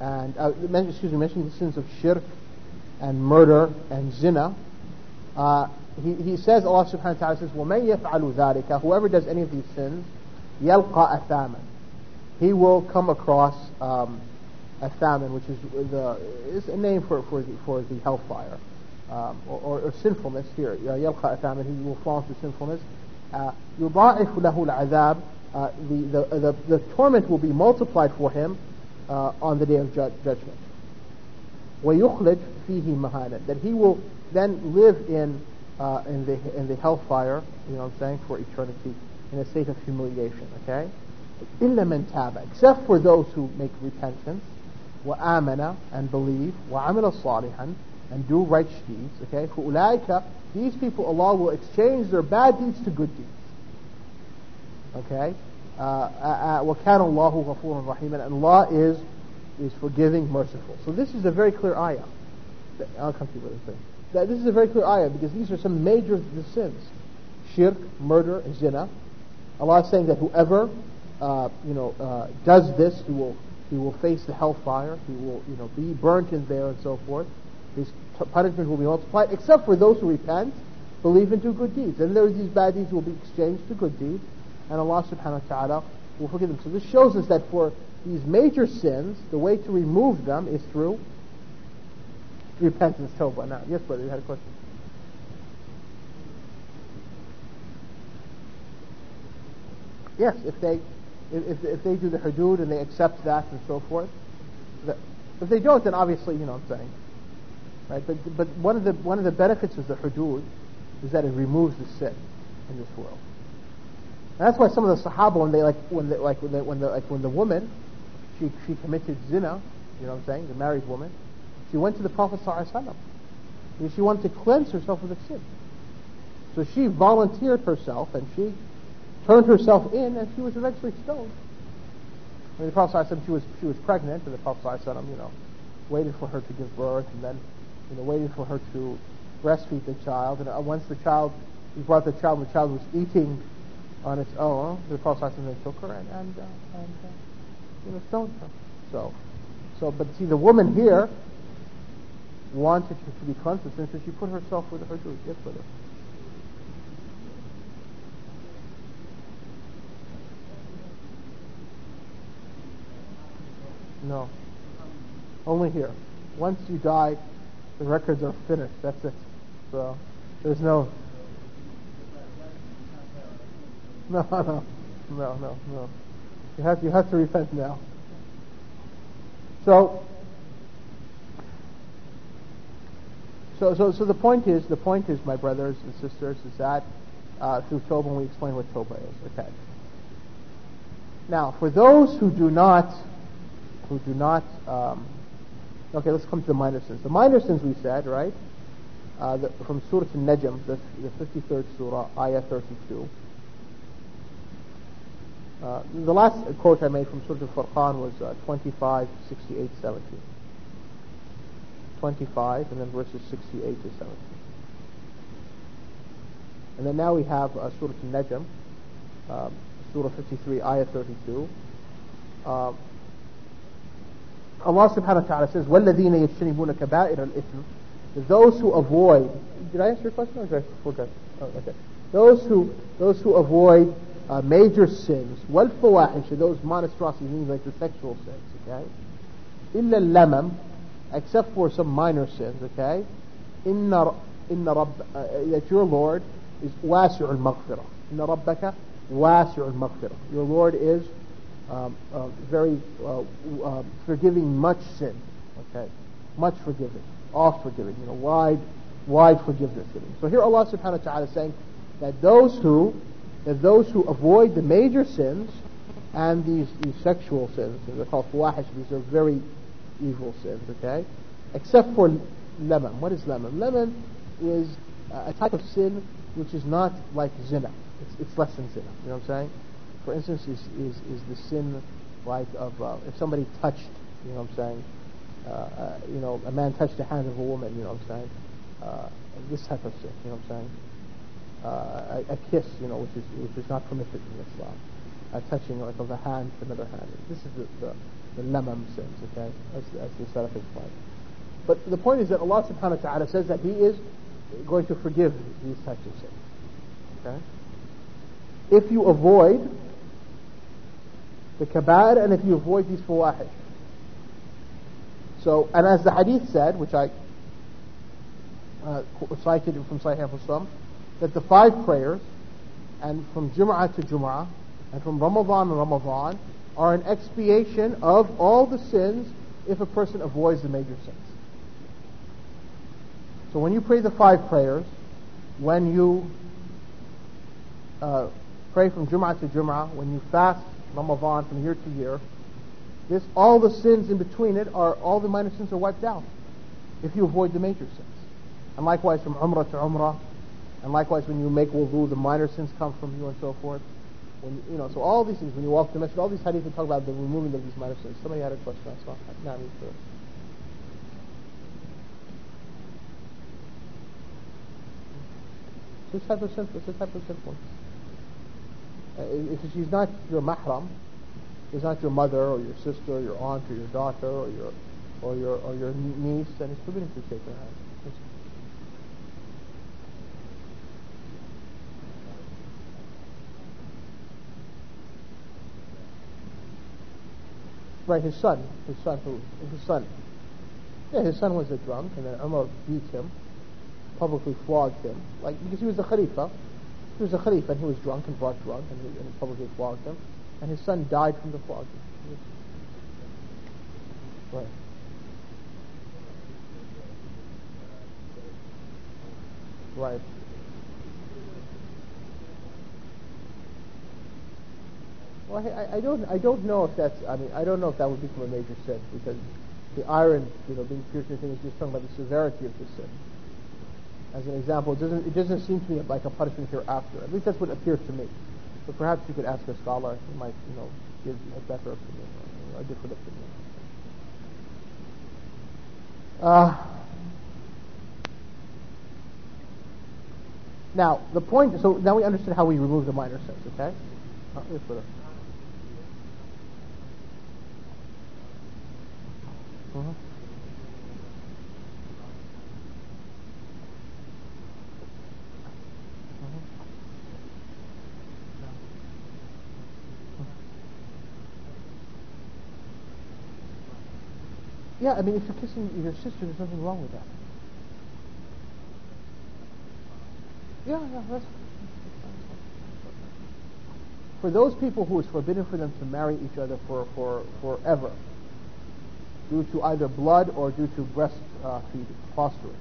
and uh, excuse me, mentioning the sins of shirk, and murder, and zina, uh, he, he says, Allah Subhanahu wa Taala says, وَمَنْ يَفْعَلُ ذَلِكَ, whoever does any of these sins, يَلْقَى أَثَامًا, he will come across. Um, A famine, which is the is a name for for the, for the hellfire, um, or, or, or sinfulness. Here, yalqa athaman, he will fall into sinfulness. Yudha'if lahu al-'adhab, the the torment will be multiplied for him uh, on the day of ju- judgment. Wa yukhlid fihi mahana, that he will then live in uh, in the in the hellfire. You know what I'm saying, for eternity, in a state of humiliation. Okay, illa man taba, except for those who make repentance. وَآمَنَ, and believe, وَعَمِلَ صَالِحًا, and do righteous deeds, okay, فَأُولَٰئِكَ, these people Allah will exchange their bad deeds to good deeds, okay, وَكَانَ اللَّهُ غَفُورًا رَحِيمًا, and Allah is is forgiving, merciful. So this is a very clear ayah. I'll come to you with this thing. This is a very clear ayah, because these are some major sins: shirk, murder, and zina. Allah is saying that whoever uh, you know uh, does this, he will He will face the hellfire. He will, you know, be burnt in there and so forth. His t- punishment will be multiplied, except for those who repent, believe, and do good deeds. And there, these bad deeds will be exchanged to good deeds, and Allah Subhanahu wa Taala will forgive them. So this shows us that for these major sins, the way to remove them is through repentance, tawbah. Now, yes, brother, you had a question. Yes, if they. If, if they do the hudud and they accept that and so forth. If they don't, then obviously, you know what I'm saying, Right? But but one of the one of the benefits of the hudud is that it removes the sin in this world. And that's why some of the Sahaba, when they like when they, like when they, when the like when the woman she she committed zina, you know what I'm saying, the married woman, she went to the Prophet Sallallahu Alaihi Wasallam because she wanted to cleanse herself of the sin. So she volunteered herself and she turned herself in, and she was eventually stoned. I mean, the Prophet Sallallahu Alaihi Wasallam, she was she was pregnant, and the Prophet Sallallahu Alaihi Wasallam, you know, waited for her to give birth, and then you know waited for her to breastfeed the child. And once the child, he brought the child, and the child was eating on its own. The Prophet Sallallahu Alaihi Wasallam took her and and, uh, and uh, you know stoned her. So, so but see, the woman here wanted to, to be cleansed, and so she put herself with her hudud, yes, with her. No. Only here. Once you die, the records are finished. That's it. So, there's no... No, no. No, no, no. You have, you have to repent now. So, so, so, so the point is, the point is, my brothers and sisters, is that uh, through Tawbah, and we explain what Tawbah is. Okay. Now, for those who do not... who do not, um, okay, let's come to the minor sins. The minor sins we said, right, uh, the, from Surah Al-Najm, the, the fifty-third Surah, Ayah thirty-two. Uh, the last quote I made from Surah Al-Furqan was uh, twenty-five, sixty-eight, seventy. twenty-five, and then verses sixty-eight to seventy. And then now we have uh, Surah Al-Najm, uh, Surah fifty-three, Ayah thirty-two. Uh, Allah subhanahu wa ta'ala says, وَالَّذِينَ يَجْتَنِبُونَ كَبَائِرَ الْإِثْمِ, those who avoid, did I answer your question or did I forget? Oh, okay. Those who, those who avoid uh, major sins, وَالْفَوَاحِشِ, those monstrosities, means like the sexual sins, okay? إِلَّا الْلَمَمْ, except for some minor sins, okay? إِنَّ رَبَّ, that your Lord is وَاسِعُ الْمَغْفِرَةِ, إِنَّ رَبَّكَ وَاسِعُ الْمَغْفِرَةِ, your Lord is Um, uh, very uh, uh, forgiving, much sin, okay, much forgiving, all forgiving, you know, wide, wide forgiveness. So here Allah Subhanahu wa Taala is saying that those who, that those who avoid the major sins and these, these sexual sins, they're called fawahish, these are very evil sins, okay, except for lemon. What is lemon? Lemon is a type of sin which is not like zina. It's, it's less than zina. You know what I'm saying? For instance, is, is, is the sin like of uh, if somebody touched, you know what I'm saying, uh, uh, you know, a man touched the hand of a woman, you know what I'm saying, uh, this type of sin, you know what I'm saying, uh, a, a kiss, you know, which is which is not permitted in Islam, a touching like of a hand to another hand. This is the the, the lamam sins, okay, as, as the Salaf explained. But the point is that Allah Subhanahu wa Taala says that He is going to forgive these types of sins, okay, if you avoid the kabair, and if you avoid these fawahish. So, and as the hadith said, which I uh, cited from Sahih Muslim, that the five prayers, and from Jum'ah to Jum'ah, and from Ramadan to Ramadan, are an expiation of all the sins if a person avoids the major sins. So when you pray the five prayers, when you uh, pray from Jum'ah to Jum'ah, when you fast Ramadan from year to year, this, all the sins in between it, are all the minor sins are wiped out if you avoid the major sins. And likewise from Umrah to Umrah, and likewise when you make wudu, the minor sins come from you and so forth. When you know, so all these things, when you walk the masjid, all these hadiths talk about the removing of these minor sins. Somebody had a question, I saw. No, I need to. It's a type of sinful. It's a type of sinful. Uh, if she's not your mahram, she's not your mother or your sister or your aunt or your daughter or your or your or your niece, then it's forbidden to take her hand. It's right, his son, his son, who, his son, yeah, his son was a drunk, and then Umar beat him, publicly flogged him, like because he was the Khalifa. He was a Khalif, and he was drunk and brought drunk, and he, and he publicly flogged him, and his son died from the flogging. Right. Right. Well, I, I don't, I don't know if that's, I mean, I don't know if that would become a major sin, because the iron, you know, being pierced in the thing is just talking about the severity of the sin. As an example, it doesn't, it doesn't seem to me like a punishment hereafter. At least that's what appears to me. But perhaps you could ask a scholar who might, you know, give a better opinion, or a different opinion. Uh, now, the point, so now we understand how we remove the minor sins, okay? Uh, here's for this. Uh-huh. Yeah, I mean, if you're kissing your sister, there's nothing wrong with that. Yeah, yeah, that's... For those people who it's forbidden for them to marry each other for, for forever, due to either blood or due to breast uh, feeding, fostering,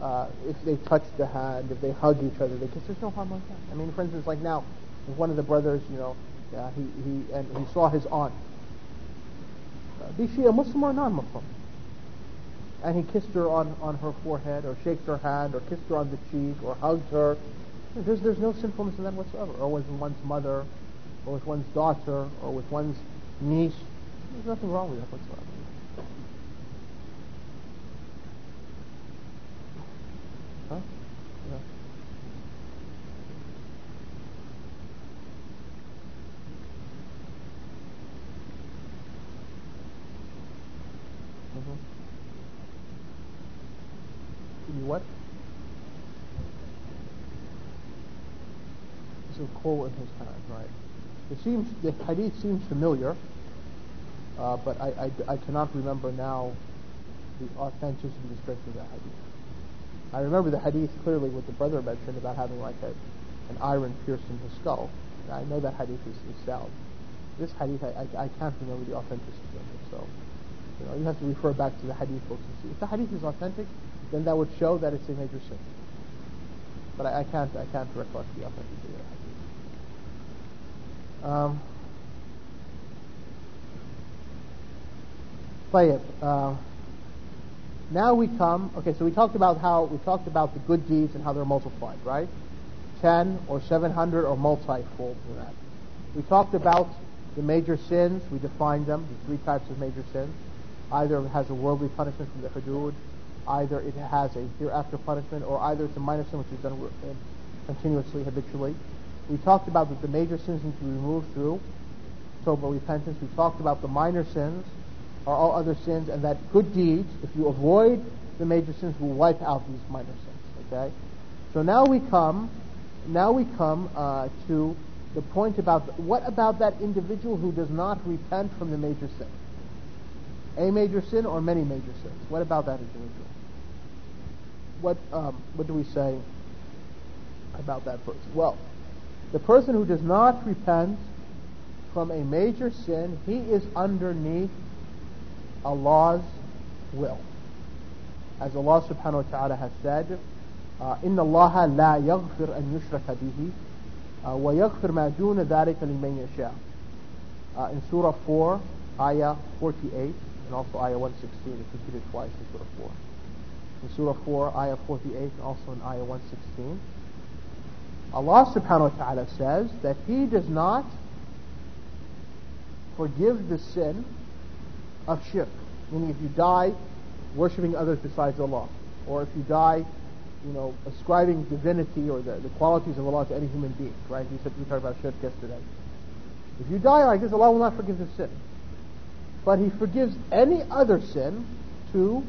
uh, if they touch the hand, if they hug each other, they kiss, there's no harm like that. I mean, for instance, like now, if one of the brothers, you know, uh, he, he, and he saw his aunt, be she a Muslim or non-Muslim, and he kissed her on, on her forehead, or shakes her hand, or kissed her on the cheek, or hugged her, there's there's no sinfulness in that whatsoever. Or with one's mother, or with one's daughter, or with one's niece, there's nothing wrong with that whatsoever. Huh? Yeah. Mm-hmm. You what? It's a coal in his hand, right? It seems the hadith seems familiar, uh, but I, I, I cannot remember now the authenticity and the strength of that hadith. I remember the hadith clearly, what the brother mentioned about having like a, an iron pierced in his skull. And I know that hadith is, is sound. This hadith, I, I, I can't remember the authenticity of it, so. You know, you have to refer back to the hadith books and see. If the hadith is authentic, then that would show that it's a major sin. But I, I can't, I can't recollect the authenticity of the hadith. Um, Tayyib, uh, now we come. Okay, so we talked about how we talked about the good deeds and how they're multiplied, right? Ten or seven hundred or multi-fold for that. We talked about the major sins. We defined them. The three types of major sins. Either it has a worldly punishment from the hudud, either it has a hereafter punishment, or either it's a minor sin which is done continuously, habitually. We talked about that the major sins need to be removed through sober repentance. We talked about the minor sins are all other sins, and that good deeds, if you avoid the major sins, will wipe out these minor sins. Okay? So now we come, now we come uh, to the point about the, what about that individual who does not repent from the major sin? A major sin or many major sins? What about that individual? What um, what do we say about that person? Well, the person who does not repent from a major sin, he is underneath Allah's will. As Allah subhanahu wa ta'ala has said, إِنَّ اللَّهَ لَا يَغْفِرْ أَنْ يُشْرَكَ بِهِ وَيَغْفِرْ مَا دُونَ ذَلِكَ لِمَنْ يَشَاءُ. In Surah four, Ayah forty-eight, and also Ayah one sixteen, it's repeated twice in Surah four. In Surah four, Ayah forty-eight, and also in Ayah one sixteen, Allah subhanahu wa ta'ala says that He does not forgive the sin of shirk. Meaning, if you die worshipping others besides Allah, or if you die, you know, ascribing divinity or the, the qualities of Allah to any human being, right? We said we talked about shirk yesterday. If you die like this, Allah will not forgive the sin. But He forgives any other sin to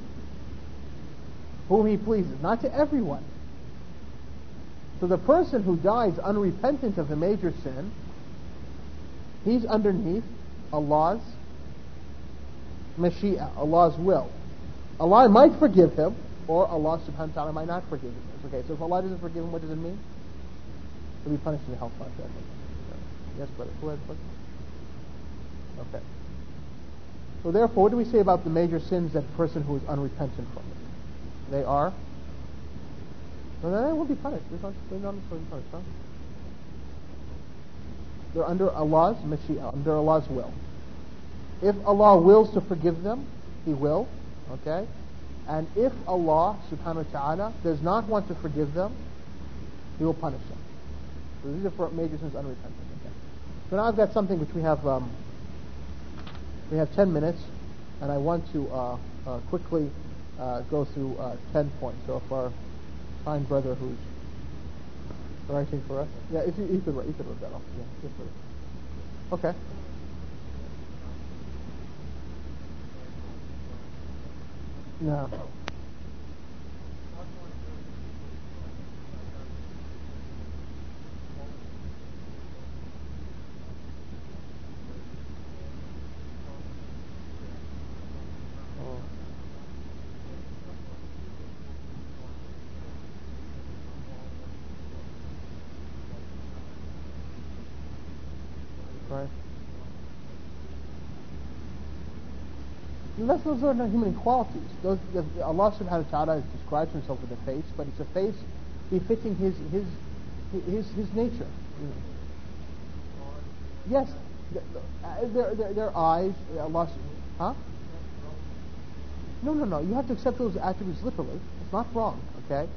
whom He pleases, not to everyone. So the person who dies unrepentant of a major sin, he's underneath Allah's mashia, Allah's will. Allah might forgive him, or Allah subhanahu wa ta'ala might not forgive him. Okay, so if Allah doesn't forgive him, what does it mean? He'll be punished in the hellfire. Yes, brother. Go ahead, brother. Okay. So therefore, what do we say about the major sins that a person who is unrepentant from it? They are No, no, they won't be punished. They're not necessarily punished, huh? They're under Allah's mashi'ah, under Allah's will. If Allah wills to forgive them, He will, okay? And if Allah, subhanahu wa ta'ala, does not want to forgive them, He will punish them. So these are for major sins unrepentant, okay? So now I've got something which we have, um, we have ten minutes, and I want to uh, uh, quickly uh, go through uh, ten points. So if our fine brother who's writing for us, yeah, if you, you could you could read that off, yeah, okay. No. Right. That's, those are not human qualities. Those, Allah subhanahu wa ta'ala describes himself with a face, but it's a face befitting his his his, his nature. Yes, their, their, their eyes, Allah, huh? No, no, no. You have to accept those attributes literally. It's not wrong, okay?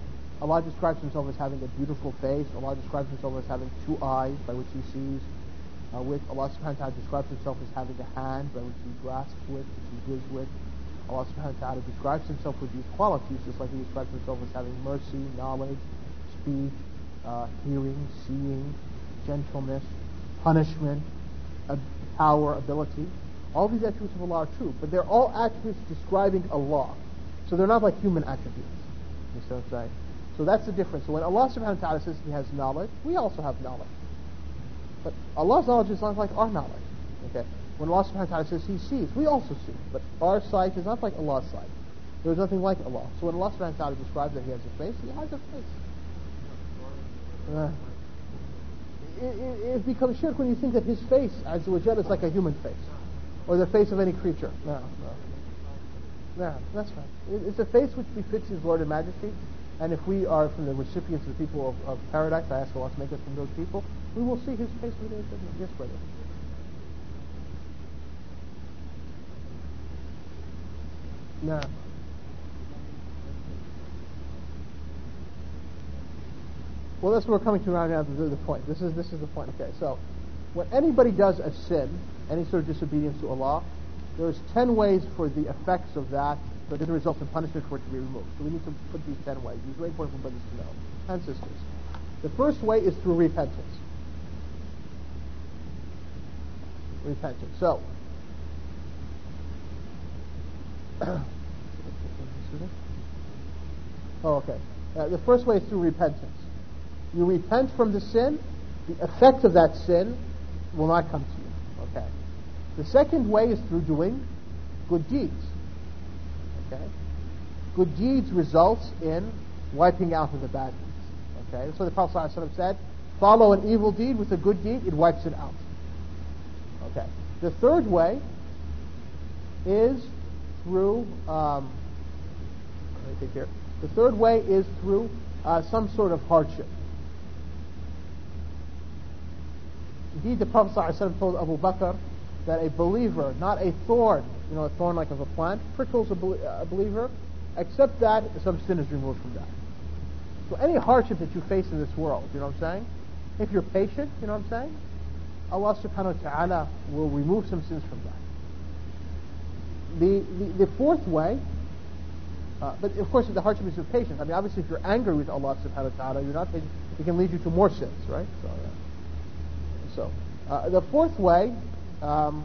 Allah describes himself as having a beautiful face. Allah describes himself as having two eyes by which he sees. Uh, with Allah subhanahu wa ta'ala describes himself as having a hand by which he grasps with, which he gives with. Allah subhanahu wa ta'ala describes himself with these qualities, just like he describes himself as having mercy, knowledge, speech, uh, hearing, seeing, gentleness, punishment, ab- power, ability. All these attributes of Allah are true, but they're all attributes describing Allah. So they're not like human attributes. You see what I'm saying? So that's the difference. So when Allah subhanahu wa ta'ala says he has knowledge, we also have knowledge. But Allah's knowledge is not like our knowledge. Okay. When Allah subhanahu wa ta'ala says He sees, we also see. But our sight is not like Allah's sight. There's nothing like Allah. So when Allah subhanahu wa ta'ala describes that He has a face, He has a face. Uh, it, it, it becomes shirk when you think that His face, Azza wa Jalla, is like a human face. Or the face of any creature. No, no. No, that's right. It, it's a face which befits His Lord and Majesty. And if we are from the recipients of the people of, of paradise, I ask Allah to make us from those people, we will see His face with it. Yes, brother. No. Well, that's what we're coming to right now. This is the point. This is this is the point. Okay. So, when anybody does a sin, any sort of disobedience to Allah, there's ten ways for the effects of that. But it results in punishment for it to be removed. So we need to put these ten ways. These are very important for brothers to know and sisters. The first way is through repentance. Repentance. So, oh, okay. Uh, the first way is through repentance. You repent from the sin, the effect of that sin will not come to you. Okay. The second way is through doing good deeds. Okay. Good deeds results in wiping out of the bad deeds. Okay, that's what the Prophet ﷺ said. Follow an evil deed with a good deed, it wipes it out. Okay. The third way is through um, let me think here. The third way is through uh, some sort of hardship. Indeed, the Prophet ﷺ told Abu Bakr that a believer, not a thorn, you know, a thorn like of a plant, prickles a, be- a believer, except that some sin is removed from that. So any hardship that you face in this world, you know what I'm saying? If you're patient, you know what I'm saying? Allah subhanahu wa ta'ala will remove some sins from that. The the, the fourth way, uh, but of course the hardship is with patience. I mean, obviously if you're angry with Allah subhanahu wa ta'ala, you're not patient, it can lead you to more sins, right? So, yeah. so uh, the fourth way, Um,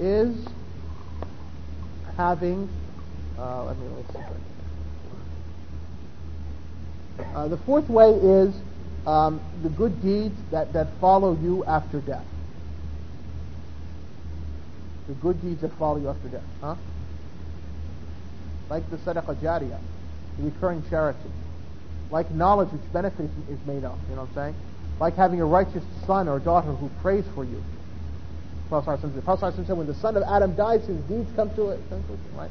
is having uh, let me let's see. Uh, the fourth way is um, the good deeds that, that follow you after death. The good deeds that follow you after death, huh? Like the sadaqah jariyah, the recurring charity, like knowledge which benefit is made of. You know what I'm saying? Like having a righteous son or daughter who prays for you. The Prophet said, when the son of Adam dies, his deeds come to it. Right?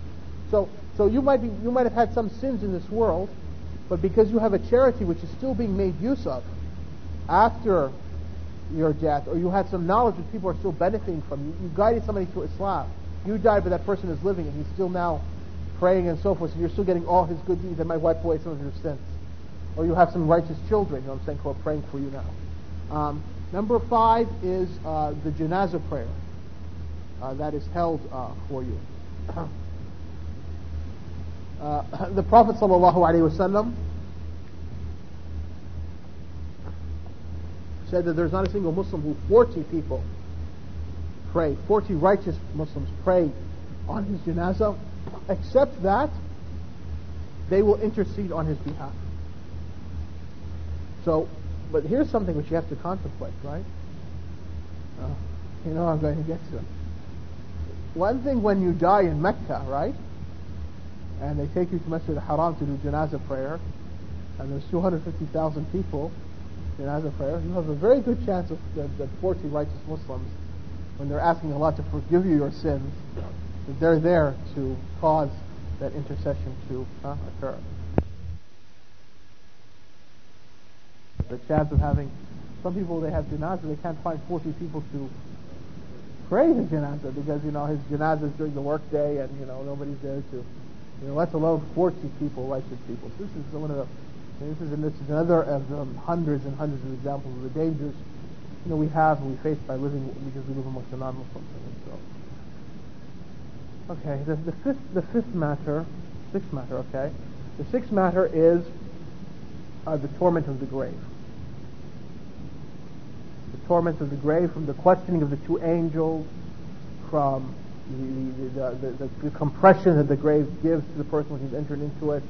So, so you might be, you might have had some sins in this world, But because you have a charity which is still being made use of after your death, or you had some knowledge that people are still benefiting from, you, you guided somebody to Islam, you died but that person is living and he's still now praying and so forth, so you're still getting all his good deeds and might wipe away some of your sins. Or you have some righteous children, you know what I'm saying, who are praying for you now. Um, number five is uh, the janazah prayer uh, that is held uh, for you. Uh, the Prophet sallallahu alaihi wasallam said that there's not a single Muslim who forty people pray, forty righteous Muslims pray on his janazah, except that they will intercede on his behalf. So, but here's something which you have to contemplate, right? Uh, you know, I'm going to get to it. One thing when you die in Mecca, right? And they take you to Masjid al-Haram to do janazah prayer, and there's two hundred fifty thousand people janazah prayer, you have a very good chance of that, that forty righteous Muslims, when they're asking Allah to forgive you your sins, that they're there to cause that intercession to uh, occur. The chance of having, some people they have janazah, they can't find forty people to pray his janazah, because, you know, his janazah is during the work day, and, you know, nobody's there to, you know, let alone forty people, righteous people. This is one of the, this is, and this is another of um, hundreds and hundreds of examples of the dangers, you know, we have and we face by living, because we live amongst the non-Muslims. So, okay, the, the fifth, the fifth matter, sixth matter, okay, the sixth matter is uh, the torment of the grave. The torment of the grave, from the questioning of the two angels, from the the, the, the the compression that the grave gives to the person when he's entered into it,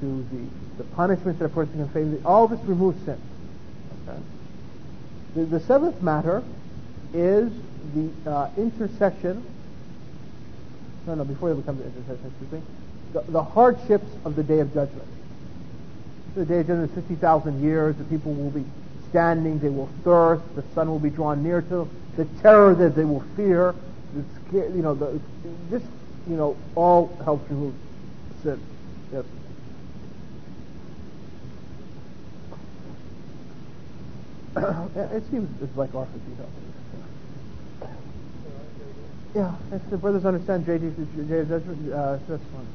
to the, the punishment that a person can face. All this removes sin. Okay. The, the seventh matter is the uh, intercession. No, no, before it becomes the intercession, excuse me. The, the hardships of the Day of Judgment. The Day of Judgment is fifty thousand years. The people will be standing. They will thirst. The sun will be drawn near to them. The terror that they will fear. The scare, you know, the, this, you know, all helps remove sin. Yes. It seems it's like our fifty thousand. Yeah, it's the brothers understand J D, J D, judgment, uh, that's one.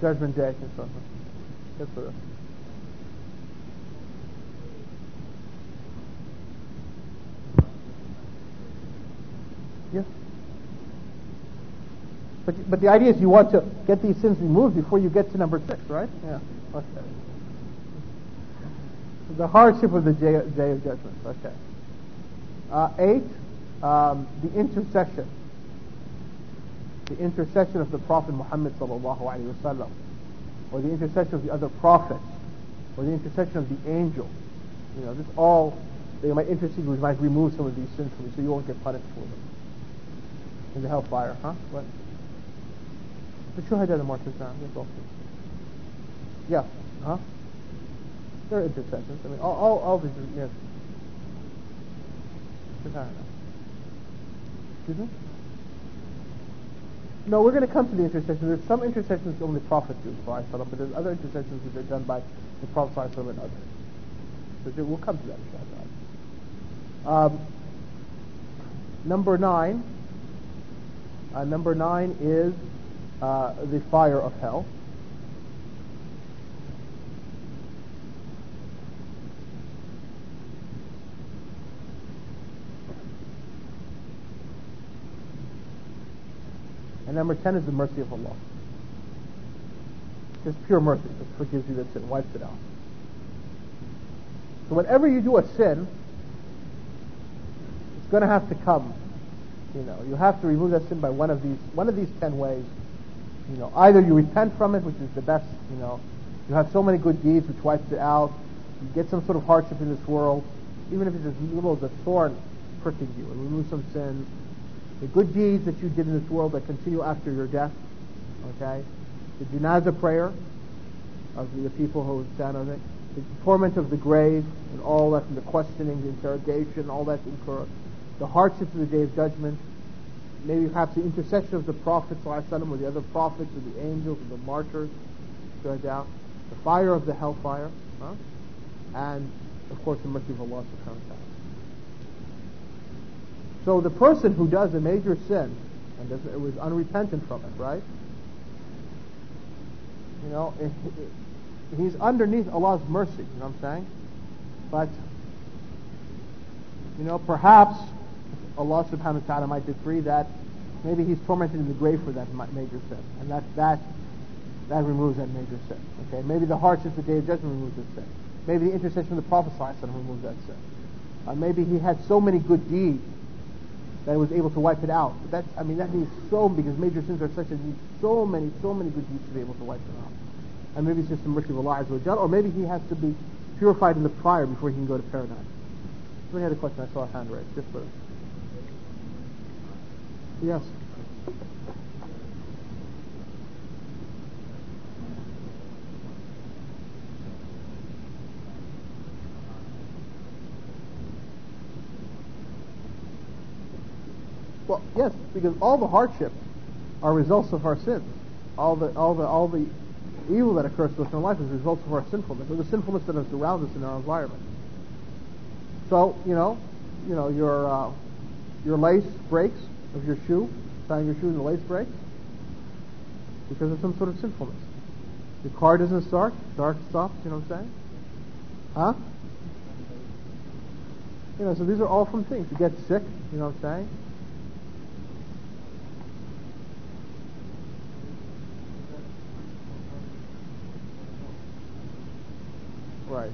Judgment Day, and so on. That's what it is. Yeah. But, but the idea is you want to get these sins removed before you get to number six, right? Yeah. Okay. The hardship of the day of judgment. Okay. Uh, eight, um, the intercession. The intercession of the Prophet Muhammad sallallahu alaihi wasallam, or the intercession of the other prophets, or the intercession of the angel. You know, this all they might intercede, which might remove some of these sins from you, so you won't get punished for them in the hellfire, huh? What? The shuhada, the martyrs, yeah, huh? They're intercessors. I mean, all, all, all these are, yes. Excuse me? No, we're going to come to the intercessions. There's some intercessions only the Prophet do, but there's other intercessions which are done by the Prophet and others. So we'll come to that, inshallah. Um, number nine. Uh, number nine is uh, the fire of hell. And number ten is the mercy of Allah. It's pure mercy that forgives you that sin, wipes it out. So whenever you do a sin, it's going to have to come. You know, you have to remove that sin by one of these, one of these ten ways. You know, either you repent from it, which is the best. You know, you have so many good deeds which wipes it out. You get some sort of hardship in this world, even if it's as little as a thorn pricking you, and remove some sin. The good deeds that you did in this world that continue after your death, okay? The janazah prayer of the people who stand on it, the torment of the grave, and all that, and the questioning, the interrogation, all that incurred, the hardships of the Day of Judgment, maybe perhaps the intercession of the Prophet ﷺ, or the other prophets, or the angels, or the martyrs, no doubt. the fire of the hellfire, huh? and of course the mercy of Allah subhanahu wa ta'ala. So the person who does a major sin and does, it was unrepentant from it, right? You know, it, it, he's underneath Allah's mercy, you know what I'm saying? But, you know, perhaps Allah subhanahu wa ta'ala might decree that maybe he's tormented in the grave for that major sin. And that that that removes that major sin. Okay, maybe the hardships of the Day of Judgment removes that sin. Maybe the intercession of the Prophet ﷺ removes that sin. Uh, maybe he had so many good deeds that he was able to wipe it out. But that's, I mean, that means so, because major sins are such that need so many, so many good deeds to be able to wipe them out. And maybe it's just the mercy of Allah Azza wa Jal, or maybe he has to be purified in the prior before he can go to paradise. Somebody had a question, I saw a hand raised, just for... Yes. Well, yes, because all the hardships are results of our sins. All the all the all the evil that occurs to us in life is results of our sinfulness, or the sinfulness that is around us in our environment. So, you know, you know, your uh, your lace breaks of your shoe, tying your shoe and the lace breaks because of some sort of sinfulness. Your car doesn't start, start stops, you know what I'm saying? Huh? You know, so these are all from things. You get sick, you know what I'm saying? Right.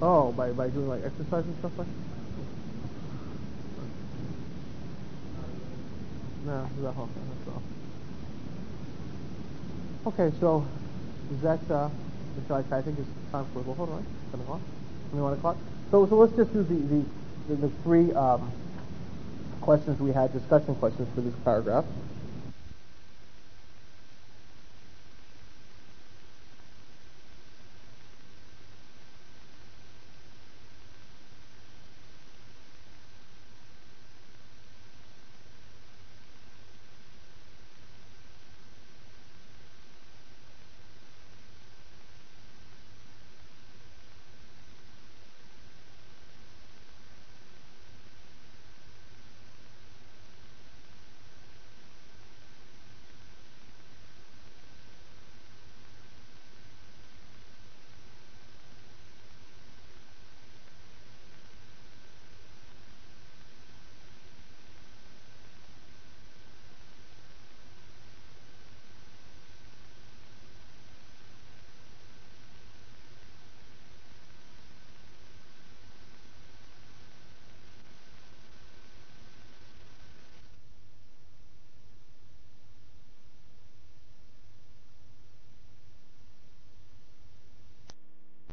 Oh, by, by doing like exercise and stuff like that? No, that's all. Okay, so is that uh, I think it's time for the hold on, seven o'clock, twenty-one o'clock. So, so let's just do the the the, the three um, questions we had, discussion questions for this paragraph.